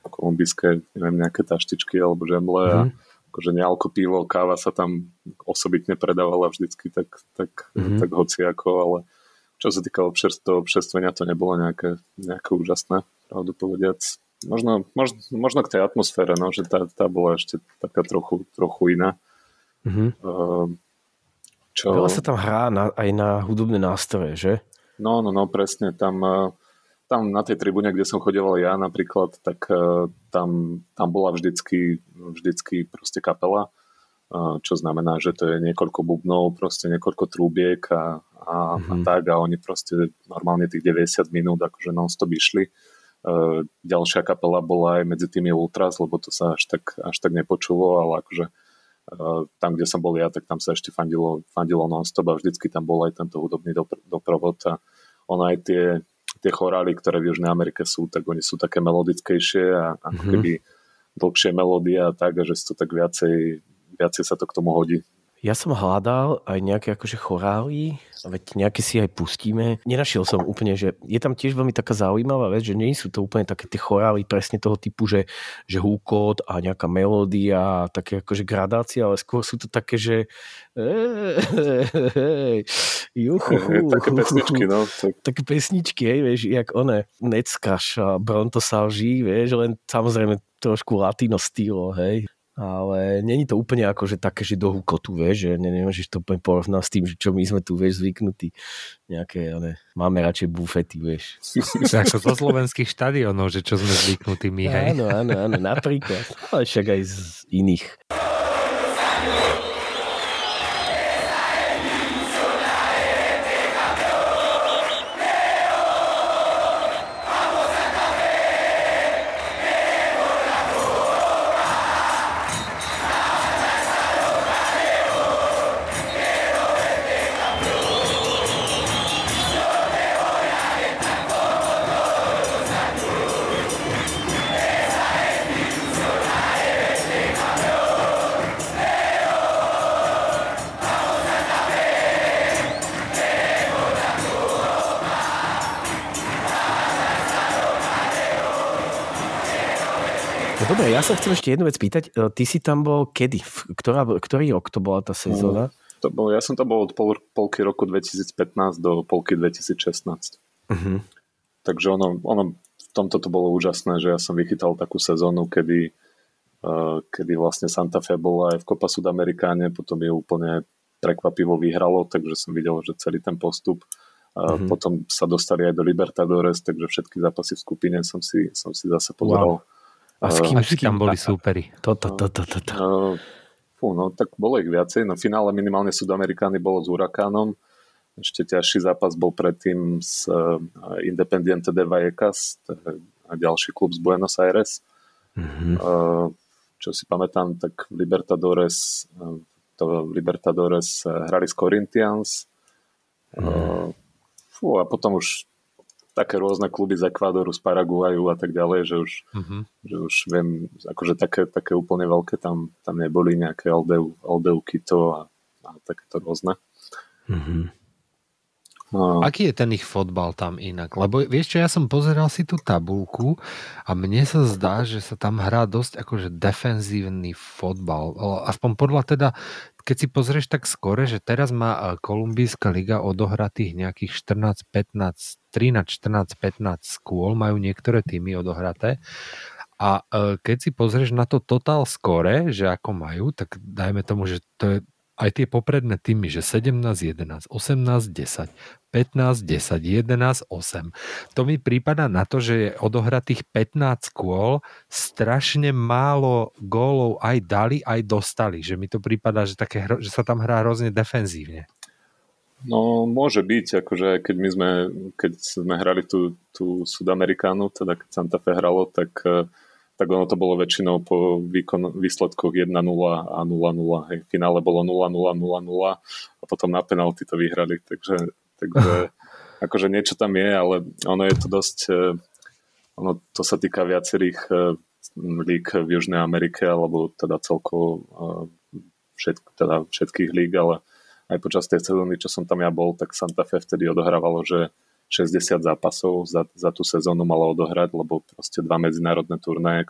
kolumbijské, neviem, nejaké taštičky alebo žemle a akože nealko pivo, káva sa tam osobitne predávala vždycky tak hociako, ale čo sa týka občerstvenia, to nebolo nejaké úžasné, pravdu povediac. Možno k tej atmosfére, no, že tá bola ešte taká trochu iná. Veľa sa tam hrá aj na hudobné nástroje, že? No, presne, tam na tej tribúne, kde som chodieval ja napríklad, tak tam bola vždycky proste kapela, čo znamená, že to je niekoľko bubnov, proste niekoľko trúbiek a tak, a oni proste normálne tých 90 minút akože non-stop išli. Ďalšia kapela bola aj medzi tými ultras, lebo to sa až tak nepočulo, ale akože tam, kde som bol ja, tak tam sa ešte fandilo non-stop a vždycky tam bol aj tento hudobný doprovod a ona aj tie chorály, ktoré v Južnej Amerike sú, tak oni sú také melodickejšie a ako keby dlhšie melódie a tak, že si to tak viacej sa to k tomu hodí. Ja som hľadal aj nejaké akože chorály, veď nejaké si aj pustíme. Nenašiel som úplne, že je tam tiež veľmi taká zaujímavá vec, že nie sú to úplne také tie chorály presne toho typu, že húkot a nejaká melódia, také akože gradácia, ale skôr sú to také, že také pesničky, no. Také pesničky, vieš, jak one Neckaš a Brontosauří, vieš, len samozrejme trošku latino stýlo, hej. Ale není to úplne ako, že také, že do hukotu, vieš, že nemôžeš to úplne porovnať s tým, že čo my sme tu, vieš, zvyknutí. Nejaké, ale máme radšej bufety, vieš. Ako zo slovenských štadiónov, že čo sme zvyknutí my, hej. Áno, napríklad. Ale však aj z iných. Dobre, ja sa chcem ešte jednu vec pýtať. Ty si tam bol kedy? Ktorý rok to bola tá sezóna? Ja som tam bol od polky roku 2015 do polky 2016. Uh-huh. Takže ono v tomto to bolo úžasné, že ja som vychytal takú sezónu, kedy vlastne Santa Fe bola aj v Copa Sudamerikáne, potom ju úplne prekvapivo vyhralo, takže som videl, že celý ten postup. Uh-huh. Potom sa dostali aj do Libertadores, takže všetky zápasy v skupine som si zase pozeral. Wow. A s kým tam boli súperi? Toto. No, tak bolo ich viacej. No, v finále minimálne Sudamerikány bolo s Huracánom. Ešte ťažší zápas bol predtým s Independiente de Avellaneda a ďalší klub z Buenos Aires. Mm-hmm. Čo si pamätám, tak Libertadores hrali s Corinthians. A potom už také rôzne kluby z Ekvádoru, z Paraguaju a tak ďalej, že už, že už viem, akože také úplne veľké tam neboli, nejaké Aldeu Quito a takéto rôzne. No. Aký je ten ich fotbal tam inak? Lebo vieš čo, ja som pozeral si tú tabuľku a mne sa zdá, že sa tam hrá dosť akože defenzívny fotbal. Aspoň podľa teda, keď si pozrieš tak skore, že teraz má Kolumbijská liga odohratých nejakých 13-14-15 skôl, majú niektoré týmy odohraté. A keď si pozrieš na to total skore, že ako majú, tak dajme tomu, že to je aj tie popredné týmy, že 17-11, 18-10, 15-10, 11-8. To mi prípada na to, že je odohratých 15 kôl, strašne málo gólov aj dali, aj dostali. Že mi to prípada, že sa tam hrá hrozne defenzívne. No, môže byť, akože keď sme hrali tú Sudamerikánu, teda keď Santa Fe hralo, tak ono to bolo väčšinou po výsledkoch 1-0 a 0-0. Hej. V finále bolo 0-0-0-0 a potom na penalty to vyhrali. Takže akože niečo tam je, ale ono je to dosť... Ono to sa týka viacerých líg v Južnej Amerike, alebo teda celkovo všetkých líg, ale aj počas tej sezóny, čo som tam ja bol, tak Santa Fe vtedy odohrávalo, že 60 zápasov za tú sezónu malo odohrať, lebo proste dva medzinárodné turnaje,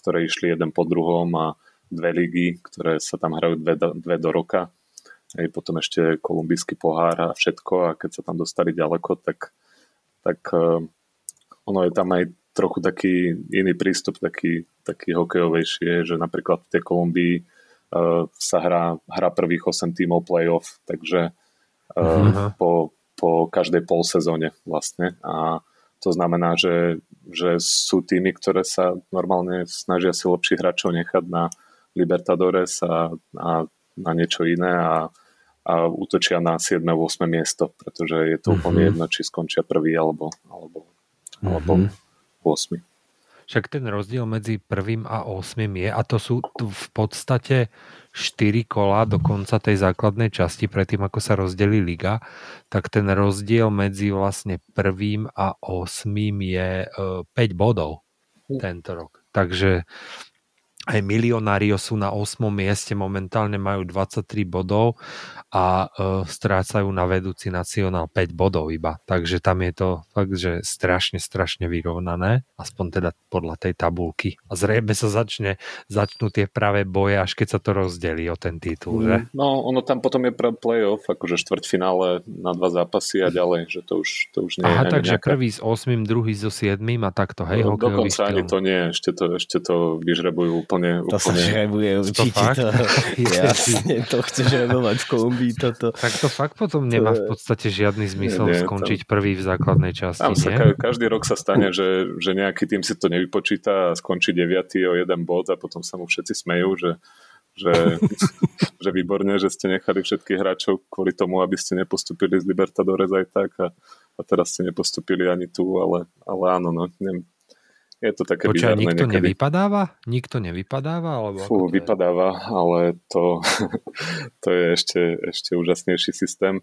ktoré išli jeden po druhom a dve ligy, ktoré sa tam hrajú dve do roka. Ej, potom ešte kolumbijský pohár a všetko, a keď sa tam dostali ďaleko, tak ono je tam aj trochu taký iný prístup, taký hokejovejší, že napríklad v tej Kolumbii sa hrá prvých 8 tímov playoff, takže po každej polsezóne vlastne, a to znamená, že sú týmy, ktoré sa normálne snažia si lepších hráčov nechať na Libertadores a na niečo iné a útočia na 7. 8. miesto, pretože je to úplne jedno, či skončia prvý alebo 8. Však ten rozdiel medzi prvým a 8. je, a to sú v podstate 4 kola do konca tej základnej časti, predtým ako sa rozdelí liga, tak ten rozdiel medzi vlastne prvým a 8. je 5 bodov tento rok. Takže aj Millonarios sú na 8. mieste, momentálne majú 23 bodov a strácajú na vedúci Nacionál 5 bodov iba. Takže tam je to fakt, že strašne vyrovnané, aspoň teda podľa tej tabulky. A zrejme sa začnú tie práve boje, až keď sa to rozdelí o ten titul, že? No, ono tam potom je playoff, akože štvrťfinále na 2 zápasy a ďalej, že to už nie je. Aha, takže nejaká... prvý s 8, druhý so 7 a takto, hej, no, hokejový dokonca štýl. Ani to nie, ešte to vyžrebujú úplne. To sa žrebuje určite. To chce žrebovať v Kolumbii toto. Tak to fakt potom nemá v podstate žiadny zmysel skončiť prvý v základnej časti. Tam každý rok sa stane, že nejaký tým si to nevypočíta a skončí 9. o 1 bod a potom sa mu všetci smejú, že výborne, že ste nechali všetkých hráčov kvôli tomu, aby ste nepostupili z Libertadores aj tak a teraz ste nepostupili ani tu, ale áno, no neviem. Je to také bizarné. Nikto niekedy nevypadáva? Nikto nevypadáva? Alebo fú, vypadáva, ale to je ešte úžasnejší systém.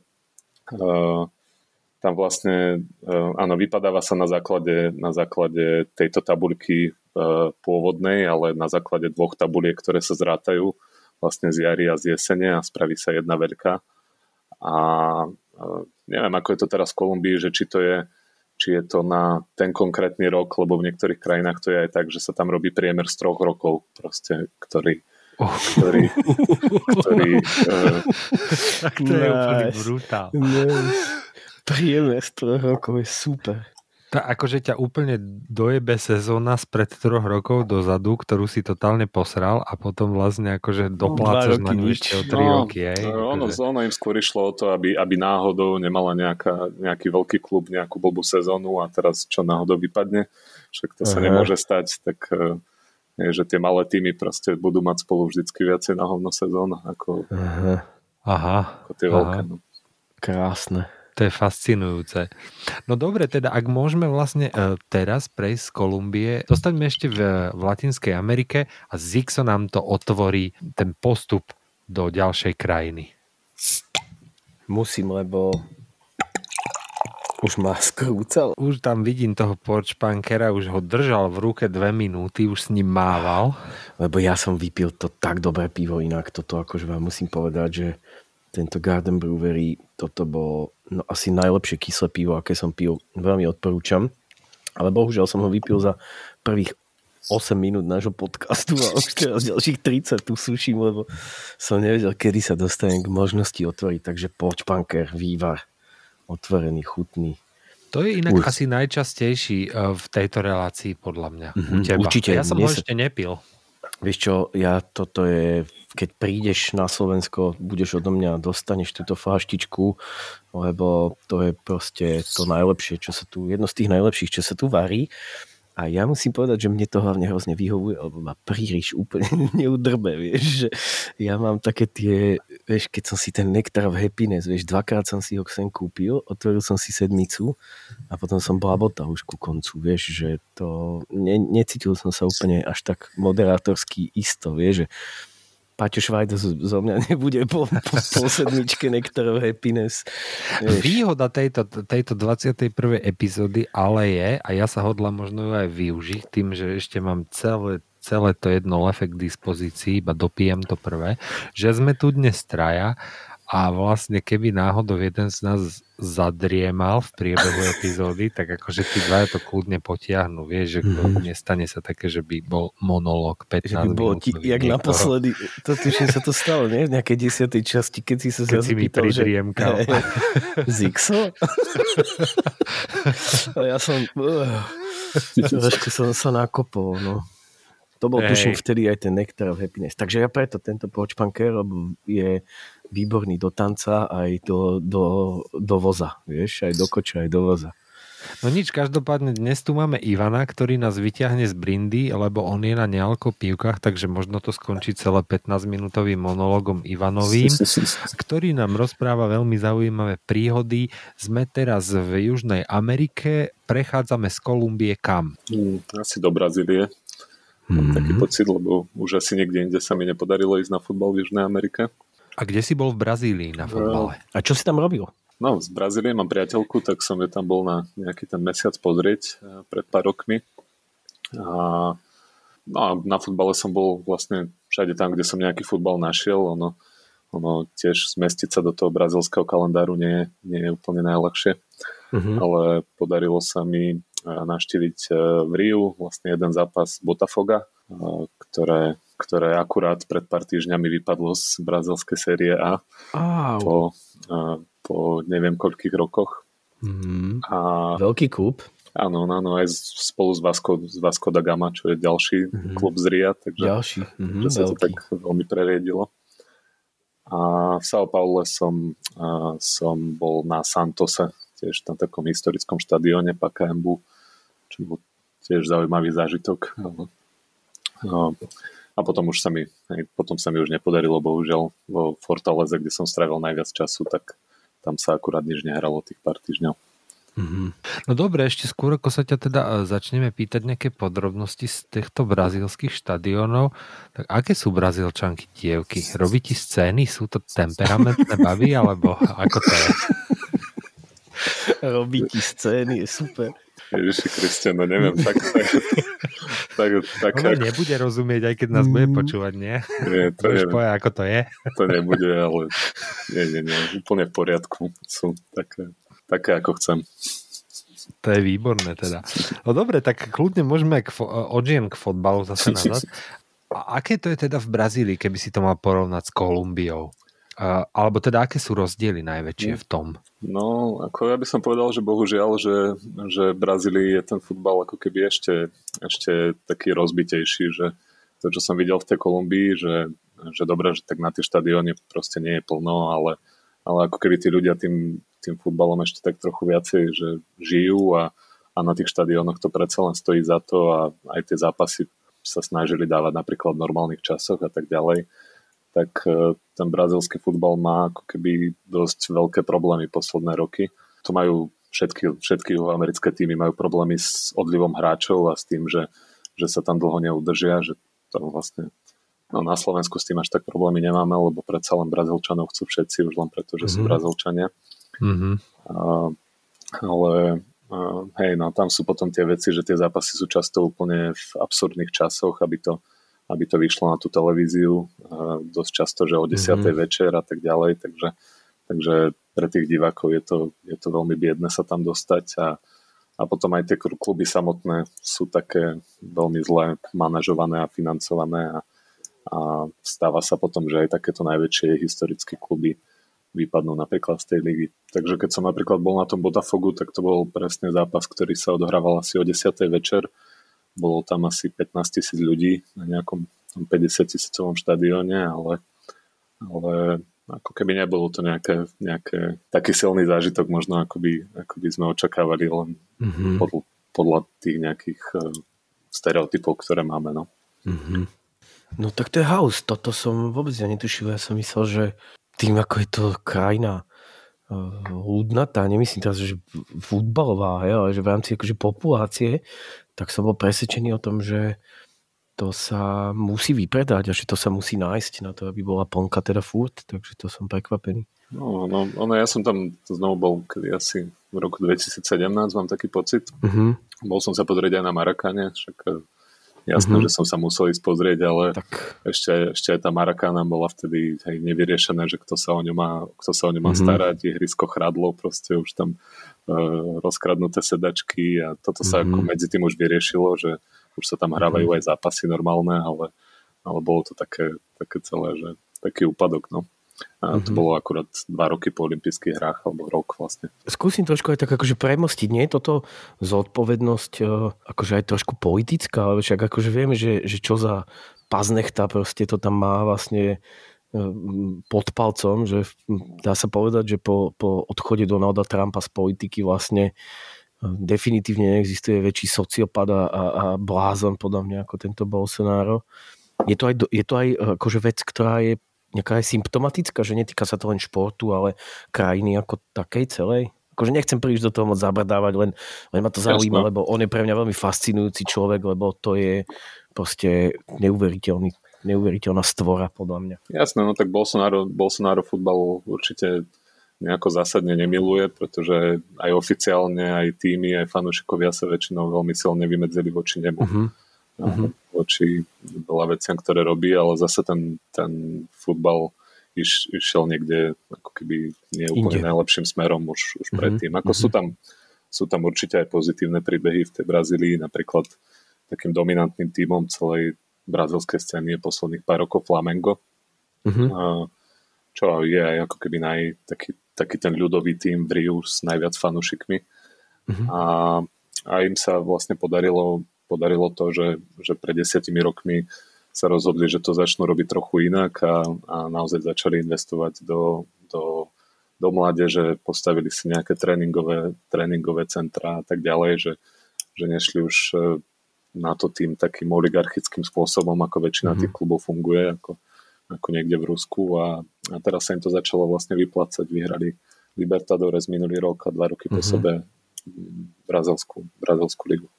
Tam vlastne, áno, vypadáva sa na základe tejto tabuľky pôvodnej, ale na základe dvoch tabuliek, ktoré sa zrátajú vlastne z jari a z jesene, a spraví sa jedna veľká. A neviem, ako je to teraz v Kolumbii, že či je to na ten konkrétny rok, lebo v niektorých krajinách to je aj tak, že sa tam robí priemer z 3 rokov, proste, ktorý tak to je úplne brutál. Priemer z 3 rokov je super. Tá akože ťa úplne dojebe sezóna spred 3 rokov dozadu, ktorú si totálne posral, a potom vlastne akože doplácaš na ňu ešte o 3 roky. Aj, ono im skôr išlo o to, aby náhodou nemala nejaký veľký klub nejakú blbú sezónu a teraz čo náhodou vypadne, však to sa nemôže stať, tak je, že tie malé týmy proste budú mať spolu vždycky viacej na hovno sezón ako tie veľké. No. Krásne. To je fascinujúce. No dobre, teda ak môžeme vlastne teraz prejsť z Kolumbie, dostaňme ešte v Latinskej Amerike a Zixo nám to otvorí ten postup do ďalšej krajiny. Musím, lebo Už má skrúcal. Už tam vidím toho Porčpankera, už ho držal v ruke 2 minúty, už s ním mával. Lebo ja som vypil to tak dobré pivo, inak toto akože vám musím povedať, že tento Garden Brewery, toto bolo no, asi najlepšie kyslé pivo, aké som pil. Veľmi odporúčam. Ale bohužiaľ som ho vypil za prvých 8 minút nášho podcastu a už teraz ďalších 30 tu suším, lebo som nevedel, kedy sa dostanem k možnosti otvoriť. Takže Porčpanker, vývar. Otvorený, chutný. To je inak asi najčastejší v tejto relácii podľa mňa. Určite. Ja som ho ešte nepil. Vieš čo, toto je, keď prídeš na Slovensko, budeš odo mňa, dostaneš túto flaštičku, lebo to je proste to najlepšie, čo sa tu, jedno z tých najlepších, čo sa tu varí. A ja musím povedať, že mne to hlavne hrozne vyhovuje, lebo ma príliš úplne neudrbe, vieš, že ja mám také tie, vieš, keď som si ten nektar v Happiness, vieš, 2-krát som si ho sem kúpil, otvoril som si 7 a potom som blabotal už ku koncu, vieš, že to, necítil som sa úplne až tak moderátorský isto, vieš, že Paťo Švajda zo mňa nebude po 7 nektarov Happiness. Vieš. Výhoda tejto 21. epizódy ale je, a ja sa hodlám možno ju aj využiť tým, že ešte mám celé to jedno lefe k dispozícii, iba dopijem to prvé, že sme tu dnes traja a vlastne keby náhodou jeden z nás zadriemal v priebehu epizódy, tak akože tí dvaja to kľudne potiahnu, vieš, že nestane sa také, že by bol monológ 15 minút. Jak naposledy, to tuším sa to stalo, nie? V nejakej 10. časti, keď si sa zase pýtal, že Zixo? Ja som trošku som sa nakopol, no. To bol tuším vtedy aj ten nektar v Happiness. Takže ja preto tento Porčpanker je výborný do tanca aj do voza. Vieš, aj do koča, aj do voza. No nič, každopádne dnes tu máme Ivana, ktorý nás vyťahne z brindy, lebo on je na nealkopívkach, takže možno to skončí celé 15-minútovým monológom Ivanovým, ktorý nám rozpráva veľmi zaujímavé príhody. Sme teraz v Južnej Amerike, prechádzame z Kolumbie kam? Asi do Brazílie. Mám taký pocit, lebo už asi niekde inde sa mi nepodarilo ísť na futbal v Južnej Amerike. A kde si bol v Brazílii na futbale? A čo si tam robil? No, z Brazílie mám priateľku, tak som ju tam bol na nejaký ten mesiac pozrieť pred pár rokmi. A na futbale som bol vlastne všade tam, kde som nejaký futbal našiel. Ono tiež zmestiť sa do toho brazílskeho kalendáru nie je úplne najľahšie. Ale podarilo sa mi navštíviť v Riu vlastne jeden zápas Botafoga, ktoré akurát pred pár týždňami vypadlo z brazílskej série A po neviem koľkých rokoch. A veľký klub. Áno, aj spolu s Vasco da Gama, čo je ďalší klub z Ria, takže že sa to tak veľmi preriedilo. A v São Paulo som bol na Santose, tiež na takom historickom štadióne Pacaembu, čo bol tiež zaujímavý zážitok. A potom sa mi už nepodarilo, bohužiaľ, vo Fortaleze, kde som strávil najviac času, tak tam sa akurát nič nehralo tých pár týždňov. No dobre, ešte skôr, ako sa ťa teda začneme pýtať nejaké podrobnosti z týchto brazílskych štadiónov, tak aké sú brazílčanky dievky? Robí ti scény? Sú to temperamentné baby, alebo ako to je? Robí ti scény, je super. Ježiši Kriste, no neviem, tak ono nebude rozumieť, aj keď nás bude počúvať, nie? Nie, to už povie, ako to je. To nebude, ale nie, úplne v poriadku. Sú také ako chcem. To je výborné teda. No dobre, tak kľudne môžeme od žien k fotbalu zase nazad. A aké to je teda v Brazílii, keby si to mal porovnať s Kolumbiou? Alebo teda, aké sú rozdiely najväčšie v tom? No, ako ja by som povedal, že bohužiaľ, že Brazílii je ten futbal ako keby ešte taký rozbitejší, že to, čo som videl v tej Kolumbii, že dobre, že tak na tie štadióny proste nie je plno, ale ako keby tí ľudia tým futbalom ešte tak trochu viacej, že žijú a na tých štadiónoch to predsa len stojí za to a aj tie zápasy sa snažili dávať napríklad v normálnych časoch a tak ďalej. Tak ten brazílsky futbal má ako keby dosť veľké problémy posledné roky. To majú všetky americké týmy majú problémy s odlivom hráčov a s tým, že sa tam dlho neudržia, že tam vlastne na Slovensku s tým až tak problémy nemáme, lebo predsa len Brazílčanov chcú všetci, už len preto, že sú Brazílčania. ale hej, no tam sú potom tie veci, že tie zápasy sú často úplne v absurdných časoch, aby to vyšlo na tú televíziu, dosť často, že o 10:00 večer a tak ďalej, takže pre tých divákov je to veľmi biedne sa tam dostať a potom aj tie kluby samotné sú také veľmi zle manažované a financované a stáva sa potom, že aj takéto najväčšie historické kluby vypadnú napríklad z tej ligy. Takže keď som napríklad bol na tom Botafogu, tak to bol presne zápas, ktorý sa odohrával asi o 10:00 večer. Bolo tam asi 15,000 ľudí na nejakom 50,000-ovom štadióne, ale ako keby nebolo to nejaké taký silný zážitok, možno ako by sme očakávali len podľa tých nejakých stereotypov, ktoré máme. No. Mm-hmm. No tak to je house, toto som vôbec netušil, ja som myslel, že tým ako je to krajina hudnatá, nemyslím teraz, že futbalová, ale že v rámci akože populácie, tak som bol presvedčený o tom, že to sa musí vypredať a že to sa musí nájsť na to, aby bola plnka teda furt, takže to som prekvapený. No, ja som tam znovu bol kedy asi v roku 2017, mám taký pocit. Mm-hmm. Bol som sa pozrieť aj na Marakáne, však jasné, že som sa musel ísť pozrieť, ale tak. Ešte aj tá Marakána bola vtedy nevyriešená, že kto sa o ňu má starať, ihrisko chradlo, proste už tam rozkradnuté sedačky a toto sa ako medzi tým už vyriešilo, že už sa tam hrávajú aj zápasy normálne, ale bolo to také celé, že taký úpadok, no. A to bolo akurát 2 roky po olympijských hrách, alebo rok vlastne. Skúsim trošku aj tak akože premostiť, nie je toto zodpovednosť akože aj trošku politická, ale však akože vieme, že čo za paznechta proste to tam má vlastne pod palcom, že dá sa povedať, že po odchode Donalda Trumpa z politiky vlastne definitívne neexistuje väčší sociopat a blázon podľa mňa ako tento Bolsonaro. Je to aj akože vec, ktorá je nejaká je symptomatická, že netýka sa to len športu, ale krajiny ako takej celej. Akože nechcem príliš do toho moc zabrdávať, len ma to zaujíma, lebo on je pre mňa veľmi fascinujúci človek, lebo to je proste neuveriteľná stvora podľa mňa. Jasné, no tak Bolsonaro futbal určite nejako zásadne nemiluje, pretože aj oficiálne, aj týmy, aj fanúšikovia sa väčšinou veľmi silne vymedzili voči nemu. Voči veľa veciam, ktoré robí, ale zase ten futbal išiel niekde ako keby nie úplne najlepším smerom už predtým. Ako sú tam určite aj pozitívne príbehy v tej Brazílii, napríklad takým dominantným tímom celej brazilskej scény je posledných pár rokov Flamengo, čo je aj ako keby taký ten ľudový tím v Riu s najviac fanúšikmi. A im sa vlastne podarilo to, že pred 10 rokmi sa rozhodli, že to začnú robiť trochu inak a naozaj začali investovať do mládeže, postavili si nejaké tréningové centra a tak ďalej, že nešli už na to tým takým oligarchickým spôsobom, ako väčšina tých klubov funguje, ako niekde v Rusku a teraz sa im to začalo vlastne vyplácať. Vyhrali Libertadores minulý rok a 2 roky po sebe brazilskú ligu.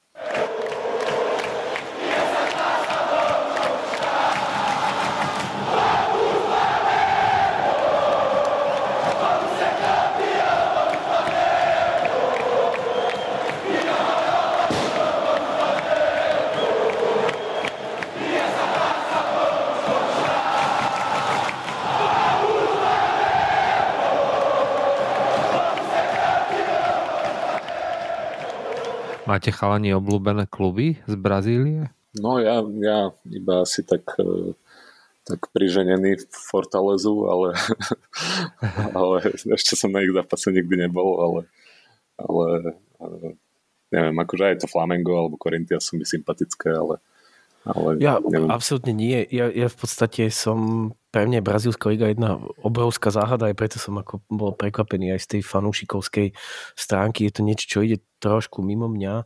Máte chalani obľúbené kluby z Brazílie? No ja iba asi tak priženený v Fortalezu, ale ešte som na ich zápase nikdy nebol, ale neviem, akože aj to Flamengo alebo Corinthians sú mi sympatické, ale ja neviem. Absolútne nie. Ja v podstate som, pre mňa brazílska liga jedna obrovská záhada, aj preto som ako bol prekvapený aj z tej fanúšikovskej stránky. Je to niečo, čo ide trošku mimo mňa.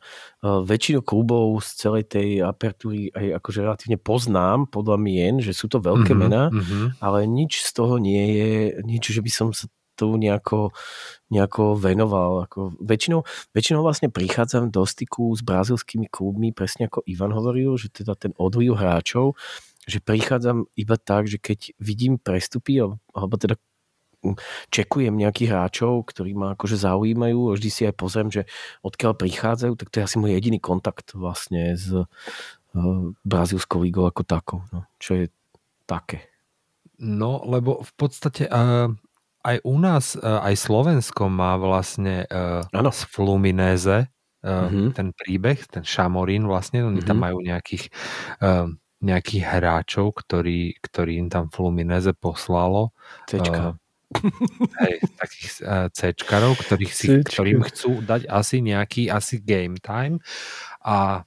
Väčšinu klubov z celej tej apertúry aj akože relatívne poznám podľa mien, že sú to veľké mená, ale nič z toho nie je nič, že by som sa tu nejako venoval. Väčšinou vlastne prichádzam do styku s brazilskými klubmi, presne ako Ivan hovoril, že teda ten odliv hráčov, že prichádzam iba tak, že keď vidím prestupy, alebo teda čekujem nejakých hráčov, ktorí ma akože zaujímajú a vždy si aj pozriem, že odkiaľ prichádzajú, tak to je asi môj jediný kontakt vlastne s brazílskou ligou ako takou. No, čo je také. No, lebo v podstate aj u nás, aj Slovensko má vlastne z Fluminéze ten príbeh, ten Šamorín vlastne, oni tam majú nejakých hráčov, ktorí im tam Fluminense poslalo. Cečka. Hej, takých cečkarov, ktorým chcú dať asi nejaký game time a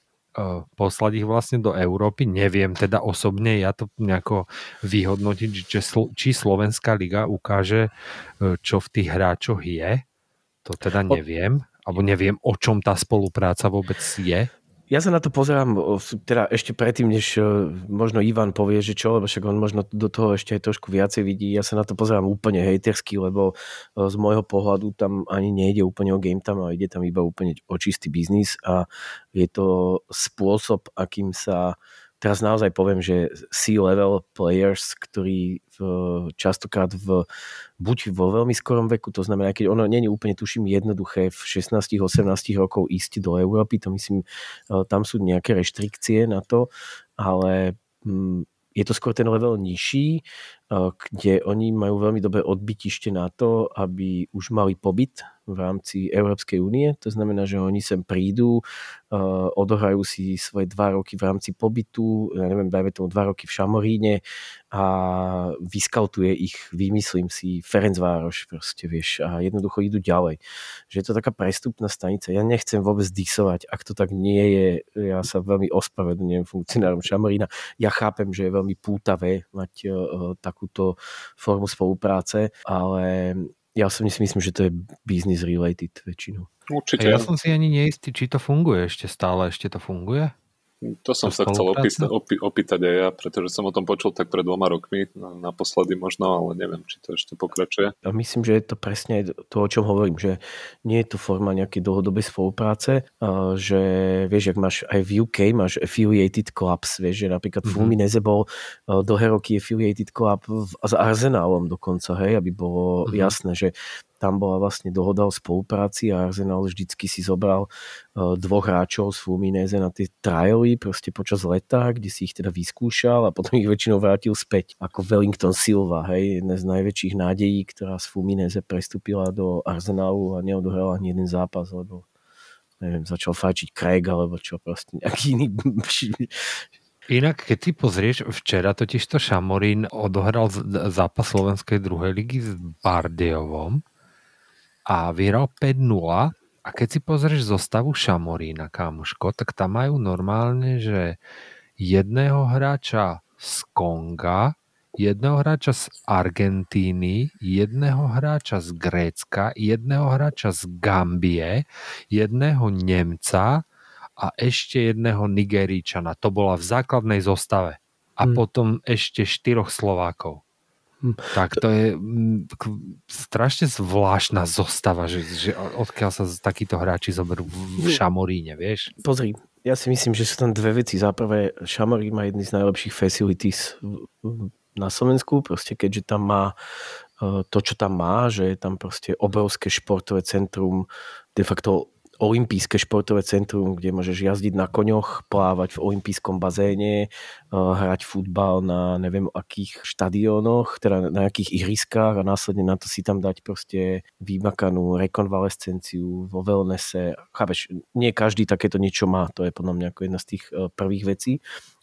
poslať ich vlastne do Európy. Neviem, teda osobne ja to nejako vyhodnotiť, či slovenská liga ukáže, čo v tých hráčoch je. To teda neviem. Alebo neviem, o čom tá spolupráca vôbec je. Ja sa na to pozerám, teda ešte predtým, než možno Ivan povie, že čo, lebo však on možno do toho ešte aj trošku viacej vidí. Ja sa na to pozerám úplne hejtersky, lebo z môjho pohľadu tam ani nejde úplne o game tam, ale ide tam iba úplne o čistý biznis a je to spôsob, akým sa, teraz naozaj poviem, že C-level players, ktorí častokrát buď vo veľmi skorom veku, to znamená, keď ono nie je úplne, tuším, jednoduché v 16-18 rokov ísť do Európy, to myslím, tam sú nejaké reštrikcie na to, ale je to skôr ten level nižší, kde oni majú veľmi dobré odbytište na to, aby už mali pobyt v rámci Európskej únie. To znamená, že oni sem prídu, odohrajú si svoje 2 roky v rámci pobytu, ja neviem, dajme tomu 2 roky v Šamoríne a vyskautuje ich, vymyslím si, Ferencvároš proste, vieš, a jednoducho idú ďalej. Že je to taká prestupná stanica. Ja nechcem vôbec disovať, ak to tak nie je. Ja sa veľmi ospravedlňujem funkcionárom Šamorína. Ja chápem, že je veľmi pútavé mať takúto formu spolupráce, ale ja si myslím, že to je business related väčšinou. Určite. Ja som si ani neistý, či to funguje ešte stále. Ešte to funguje? To som sa chcel opýtať aj ja, pretože som o tom počul tak pred 2 rokmi, naposledy možno, ale neviem, či to ešte pokračuje. Ja myslím, že je to presne to, o čom hovorím, že nie je to forma nejakej dlhodobej spolupráce, že vieš, ak máš aj v UK, máš affiliated clubs, vieš, že napríklad Fluminense bol dlhé roky affiliated club s Arsenalom dokonca, hej, aby bolo jasné, že tam bola vlastne dohoda o spolupráci a Arsenal vždycky si zobral 2 hráčov z Fluminense na tie trialy proste počas leta, kde si ich teda vyskúšal a potom ich väčšinou vrátil späť. Ako Wellington Silva, hej, jedna z najväčších nádejí, ktorá z Fluminense prestúpila do Arsenalu a neodohrala ani jeden zápas, lebo neviem, začal fajčiť Craig alebo čo proste nejaký iný. Inak, keď si pozrieš, včera totižto Šamorín odohral zápas slovenskej druhej ligy s Bardejovom a vyhral 5-0 a keď si pozrieš zostavu Šamorína, kámoško, tak tam majú normálne, že jedného hráča z Konga, jedného hráča z Argentíny, jedného hráča z Grécka, jedného hráča z Gambie, jedného Nemca a ešte jedného Nigeríčana. To bola v základnej zostave. A potom ešte 4 Slovákov. Tak to je strašne zvláštna zostava, že odkiaľ sa takíto hráči zoberú v Šamoríne, vieš? Pozri, ja si myslím, že sú tam 2 veci. Záprve, Šamorín má jedny z najlepších facilities na Slovensku, proste keďže tam má to, čo tam má, že je tam proste obrovské športové centrum, de facto olympijské športové centrum, kde môžeš jazdiť na koňoch, plávať v olympijskom bazéne, hrať futbal na neviem akých štadiónoch, teda na akých ihriskách a následne na to si tam dať proste vymakanú rekonvalescenciu vo wellnesse. Chápeš, nie každý takéto niečo má, to je podľa mňa ako jedna z tých prvých vecí,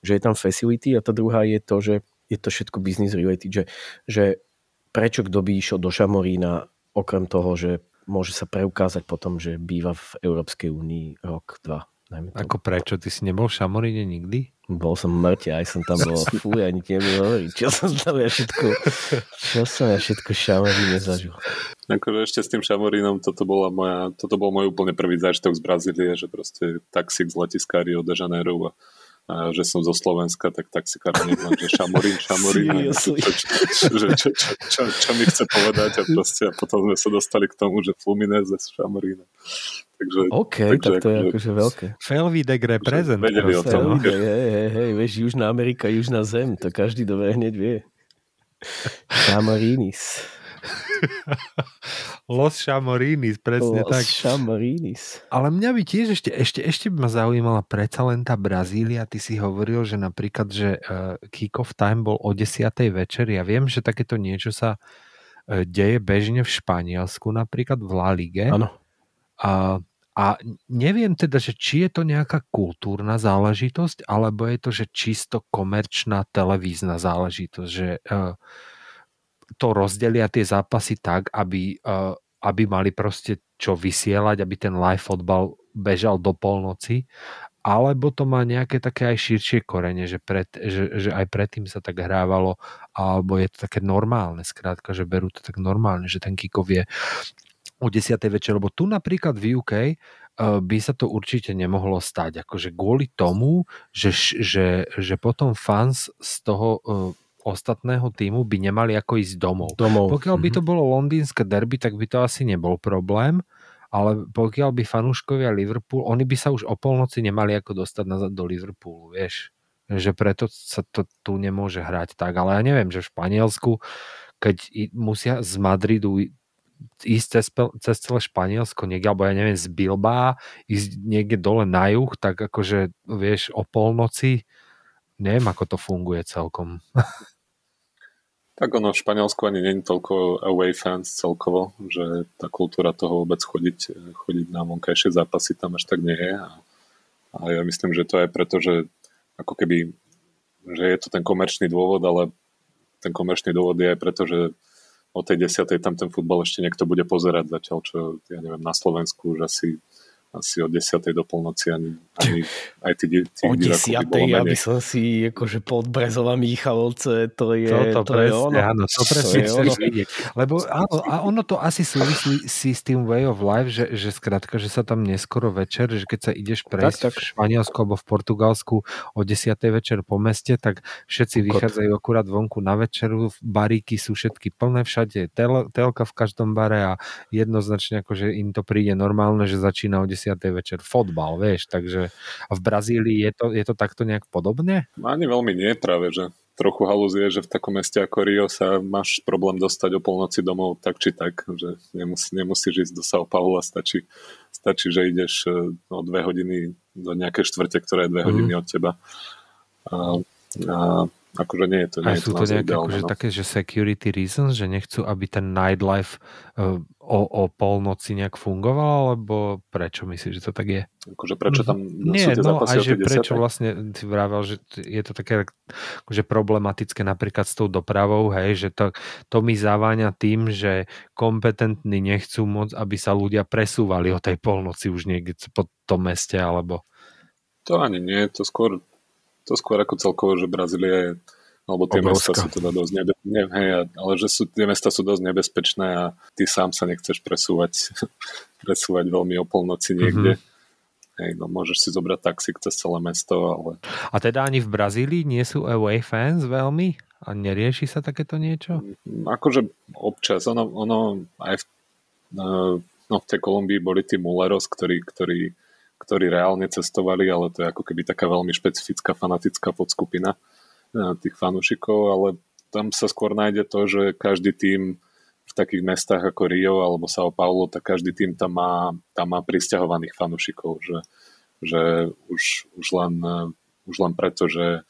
že je tam facility a tá druhá je to, že je to všetko business related, že prečo kto by išiel do Šamorína, okrem toho, že môže sa preukázať potom, že býva v Európskej únii rok, 2. Ako prečo? Ty si nebol v Šamoríne nikdy? Bol som mŕte, aj som tam bol. Fú, ja nikde nebudem hovoriť. Čo som ja všetko Šamoríne zažil. Akože ešte s tým Šamorínom, toto bol môj úplne prvý zážitok z Brazílie, že proste taxík z letiska Rio de Janeiro a že som zo Slovenska, tak taxikár neviem, že Šamorín, čo mi chce povedať a proste a potom sme sa dostali k tomu, že Fluminense z Šamorína. Takže, tak to je akože veľké. Felvidek reprezent. Vedeli o tom. Hej, vieš, Južná Amerika, Južná zem, to každý dobre hneď vie. Šamorínis. Los Chamorinis, presne Los tak. Los Chamorinis. Ale mňa by tiež ešte by ma zaujímala predsa len tá Brazília. Ty si hovoril, že napríklad, že kick-off time bol o 10. večer. Ja viem, že takéto niečo sa deje bežne v Španielsku, napríklad v La Lige. Áno. A neviem teda, že či je to nejaká kultúrna záležitosť, alebo je to, že čisto komerčná televízna záležitosť, že to rozdelia tie zápasy tak, aby mali proste čo vysielať, aby ten live fotbal bežal do polnoci, alebo to má nejaké také aj širšie korene, že aj predtým sa tak hrávalo, alebo je to také normálne, skrátka, že berú to tak normálne, že ten kick-off je o 10. večer, lebo tu napríklad v UK by sa to určite nemohlo stať. Akože kvôli tomu, že potom fans z toho ostatného týmu by nemali ako ísť domov. Pokiaľ by to bolo londýnske derby, tak by to asi nebol problém, ale pokiaľ by fanúškovia Liverpool, oni by sa už o polnoci nemali ako dostať nazad do Liverpoolu, vieš. Že preto sa to tu nemôže hrať tak. Ale ja neviem, že v Španielsku, keď musia z Madridu ísť cez celé Španielsko niekde, alebo ja neviem, z Bilbao ísť niekde dole na juh, tak akože, vieš, o polnoci neviem, ako to funguje celkom. Tak ono, v Španielsku ani nie je toľko away fans celkovo, že tá kultúra toho vôbec chodiť na vonkajšie zápasy tam až tak nie je. A ja myslím, že to je preto, že ako keby, že je to ten komerčný dôvod, ale ten komerčný dôvod je aj preto, že o tej 10. tam ten futbal ešte niekto bude pozerať, zatiaľ čo, ja neviem, na Slovensku už asi o 10. do polnoci ani aj tí o 10. aby som si akože pod Brezova Michalovce, to je ono. Lebo áno, a ono to asi súvislí si s tým way of life, že skrátka, že sa tam neskoro večer, že keď sa ideš prejsť tak. V Španielsku alebo v Portugalsku o 10. večer po meste, tak všetci vychádzajú akurát vonku na večeru, baríky sú všetky plné, všade je telka v každom bare a jednoznačne akože im to príde normálne, že začína o 10. večer fotbal, vieš, takže v Brazílii je to takto nejak podobne? Ani veľmi nie, práve, že trochu halúzie, že v takom meste ako Rio sa máš problém dostať o polnoci domov tak či tak, že nemusíš ísť do São Paula, stačí, že ideš o 2 hodiny do nejakej štvrte, ktorá je 2 hodiny od teba. A akože nie je to nie. A sú to nejaké akože také, že security reasons, že nechcú, aby ten nightlife o polnoci nejak fungoval, alebo prečo myslíš, že to tak je? Akože prečo tam nie, sú tie zápasy o 50? Prečo vlastne si vravel, že je to také akože problematické napríklad s tou dopravou, hej, že to mi zaváňa tým, že kompetentní nechcú moc, aby sa ľudia presúvali o tej polnoci už niekde po tom meste, alebo... To ani nie, to skôr ako celkovo, že Brazília je, alebo tie mesta sú teda dosť nebezpečné a ty sám sa nechceš presúvať veľmi o polnoci niekde. Hej, no môžeš si zobrať taxík cez celé mesto, ale... A teda ani v Brazílii nie sú away fans veľmi? A nerieši sa takéto niečo? Akože občas. Ono aj v tej Kolumbii boli tí Mulleros, ktorí reálne cestovali, ale to je ako keby taká veľmi špecifická fanatická podskupina tých fanúšikov, ale tam sa skôr nájde to, že každý tím v takých mestách ako Rio alebo São Paulo, tak každý tím tam má prisťahovaných fanúšikov, že už len preto, že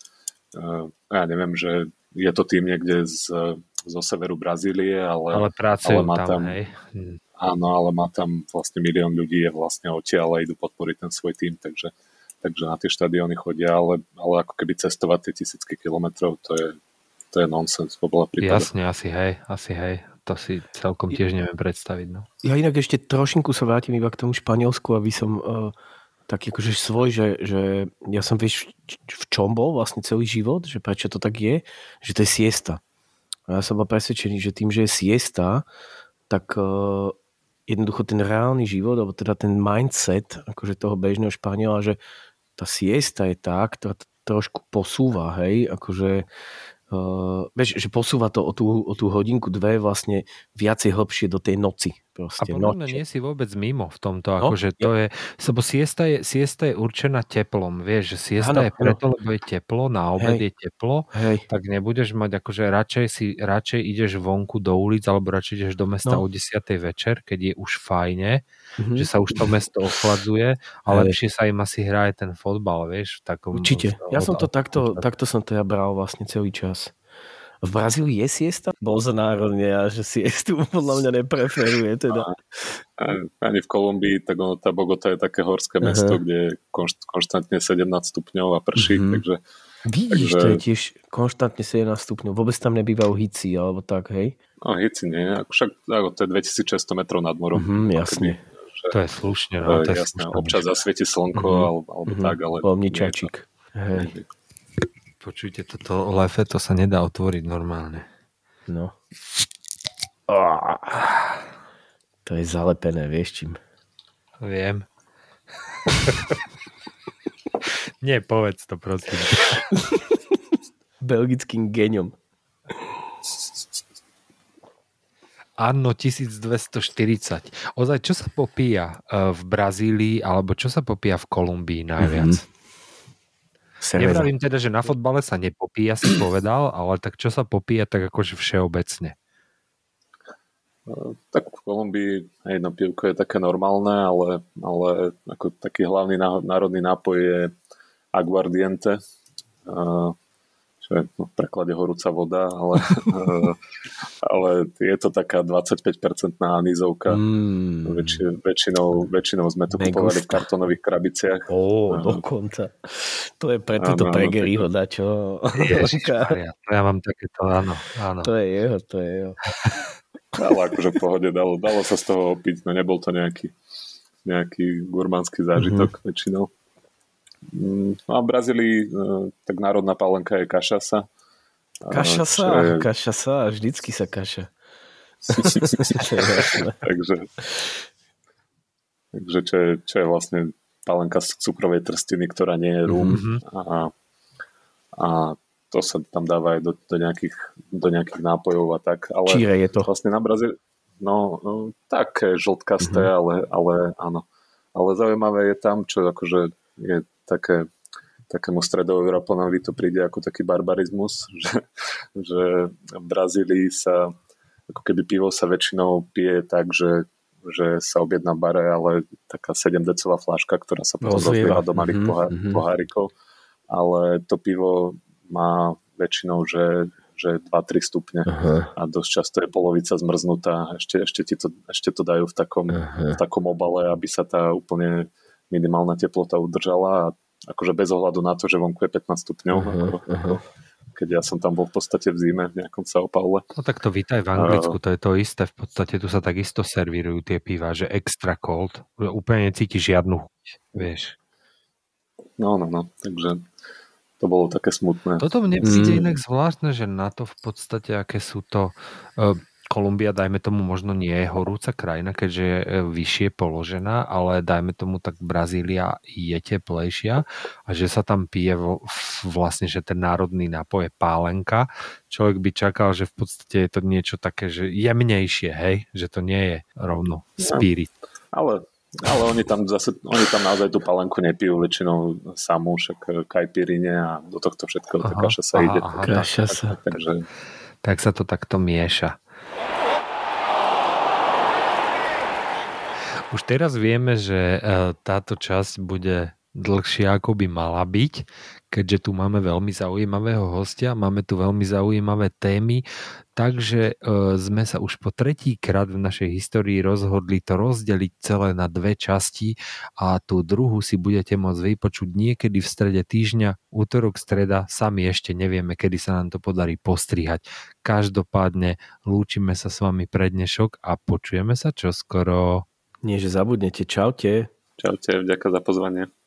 ja neviem, že je to tím niekde zo severu Brazílie, ale má tam... Hej. Áno, ale má tam vlastne 1 milión ľudí je vlastne odtiaľ a idú podporiť ten svoj tím, takže na tie štadióny chodia, ale ako keby cestovať tie tisícky kilometrov, to je nonsens. Jasne, asi hej. To si celkom tiež neviem predstaviť. No. Ja inak ešte trošinku sa vrátim iba k tomu Španielsku, aby som taký akože svoj, že ja som vieš v čom bol vlastne celý život, že prečo to tak je, že to je siesta. A ja som bol presvedčený, že tým, že je siesta, tak jednoducho ten reálny život, alebo teda ten mindset akože toho bežného Španiela, že tá siesta je tá, ktorá trošku posúva, hej, akože že posúva to o tú hodinku, dve vlastne viacej hlbšie do tej noci, Proste, a podľa mňa nie si vôbec mimo v tomto, akože to je, lebo siesta je určená teplom, vieš, že siesta je preto, lebo je teplo, na obed je teplo, tak nebudeš mať, akože radšej ideš vonku do ulic, alebo radšej ideš do mesta o 10. večer, keď je už fajne, že sa už to mesto ochladzuje, a lepšie sa im asi hraje ten fotbal, vieš, v takom... Určite, ja som to takto som to ja bral vlastne celý čas. V Brazílii je siesta? Bolsonaro nie, že siestu podľa mňa nepreferuje. Teda. Ani v Kolumbii, tak ono, tá Bogotá je také horské mesto, kde je konštantne 17 stupňov a prší, takže... Vidíš, to je tiež konštantne 17 stupňov. Vôbec tam nebývajú hici, alebo tak, hej? No, hici nie, však to je 2600 metrov nad morom. Jasne. Že, to je slušne. No, to je jasné, slušne. Občas zasvieti slnko, alebo tak, ale... Polničačík. Hej. Počujte, toto lefe, to sa nedá otvoriť normálne. No. To je zalepené, vieš čím? Viem. Nie, povedz to prosím. Belgickým geňom. Anno 1240. Ozaj, čo sa popíja v Brazílii, alebo čo sa popíja v Kolumbii najviac? Nevravím teda, že na fotbale sa nepopíja, si povedal, ale tak čo sa popíja tak akože všeobecne? Tak v Kolumbii jedno pivko je také normálne, ale ako taký hlavný národný nápoj je aguardiente, čo je v preklade horúca voda, ale je to taká 25% anízovka. Väčšinou sme to kupovali v kartonových krabiciach. Dokonca. To je pre toto pregeryho dačo. Ja mám takéto, áno. To je jeho. Ale akože v pohode dalo sa z toho opiť, no nebol to nejaký gurmánsky zážitok väčšinou. No a v Brazílii tak národná pálenka je kašasa. Kašasa, vždycky sa kaša. takže čo je vlastne pálenka z cukrovej trstiny, ktorá nie je rum. A to sa tam dáva aj do nejakých nápojov a tak. Ale číre je to? Vlastne na Brazílii, no také žltkasté, ale áno. Ale zaujímavé je tam, čo akože je takému stredoeurópanovi to príde ako taký barbarizmus, že v Brazílii sa ako keby pivo sa väčšinou pije tak, že sa objedná v bare, ale taká 7-decová fľaška, ktorá sa potom rozlieva do malých pohárikov, ale to pivo má väčšinou, že 2-3 stupne a dosť často je polovica zmrznutá, ešte to dajú v takom obale, aby sa tá úplne minimálna teplota udržala a akože bez ohľadu na to, že vonku je 15 stupňov, ako keď ja som tam bol v podstate v zime v nejakom São Paule. No tak to vítaj v Anglicku, to je to isté, v podstate tu sa takisto servírujú tie pivá, že extra cold, úplne necítiš žiadnu chuť, vieš. No, takže to bolo také smutné. Toto mne príde inak zvláštne, že na to v podstate, aké sú to... Kolumbia, dajme tomu, možno nie je horúca krajina, keďže je vyššie položená, ale dajme tomu, tak Brazília je teplejšia a že sa tam pije vlastne, že ten národný nápoj je pálenka. Človek by čakal, že v podstate je to niečo také, že jemnejšie, hej? Že to nie je rovno spirit. Ale oni tam naozaj tú palenku nepijú väčšinou samú, však kajpirine a do tohto všetko tá kaša sa ide. Tak sa to takto mieša. Už teraz vieme, že táto časť bude dlhšia, ako by mala byť, keďže tu máme veľmi zaujímavého hostia, máme tu veľmi zaujímavé témy, takže sme sa už po tretíkrát v našej histórii rozhodli to rozdeliť celé na dve časti a tú druhú si budete môcť vypočuť niekedy v strede týždňa, útorok, streda, sami ešte nevieme, kedy sa nám to podarí postrihať. Každopádne lúčime sa s vami pre dnešok a počujeme sa čoskoro. Nie, že zabudnete. Čaute. Čaute, vďaka za pozvanie.